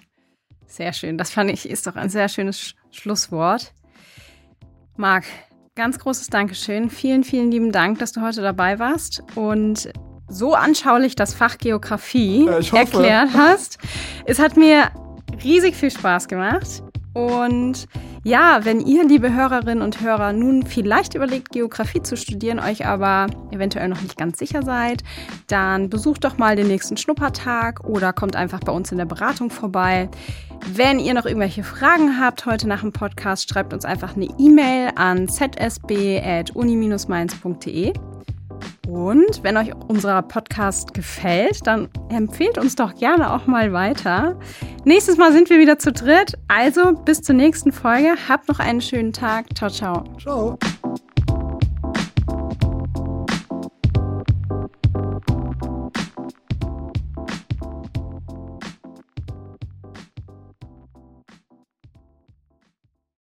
Sehr schön. Das fand ich, ist doch ein sehr schönes Sch- Schlusswort. Marc, ganz großes Dankeschön. Vielen, vielen lieben Dank, dass du heute dabei warst und so anschaulich das Fach Geografie äh, erklärt hast. Es hat mir riesig viel Spaß gemacht. Und ja, wenn ihr, liebe Hörerinnen und Hörer, nun vielleicht überlegt, Geografie zu studieren, euch aber eventuell noch nicht ganz sicher seid, dann besucht doch mal den nächsten Schnuppertag oder kommt einfach bei uns in der Beratung vorbei. Wenn ihr noch irgendwelche Fragen habt heute nach dem Podcast, schreibt uns einfach eine E-Mail an zet es be at uni dash mainz punkt de. Und wenn euch unser Podcast gefällt, dann empfehlt uns doch gerne auch mal weiter. Nächstes Mal sind wir wieder zu dritt. Also bis zur nächsten Folge. Habt noch einen schönen Tag. Ciao, ciao. Ciao.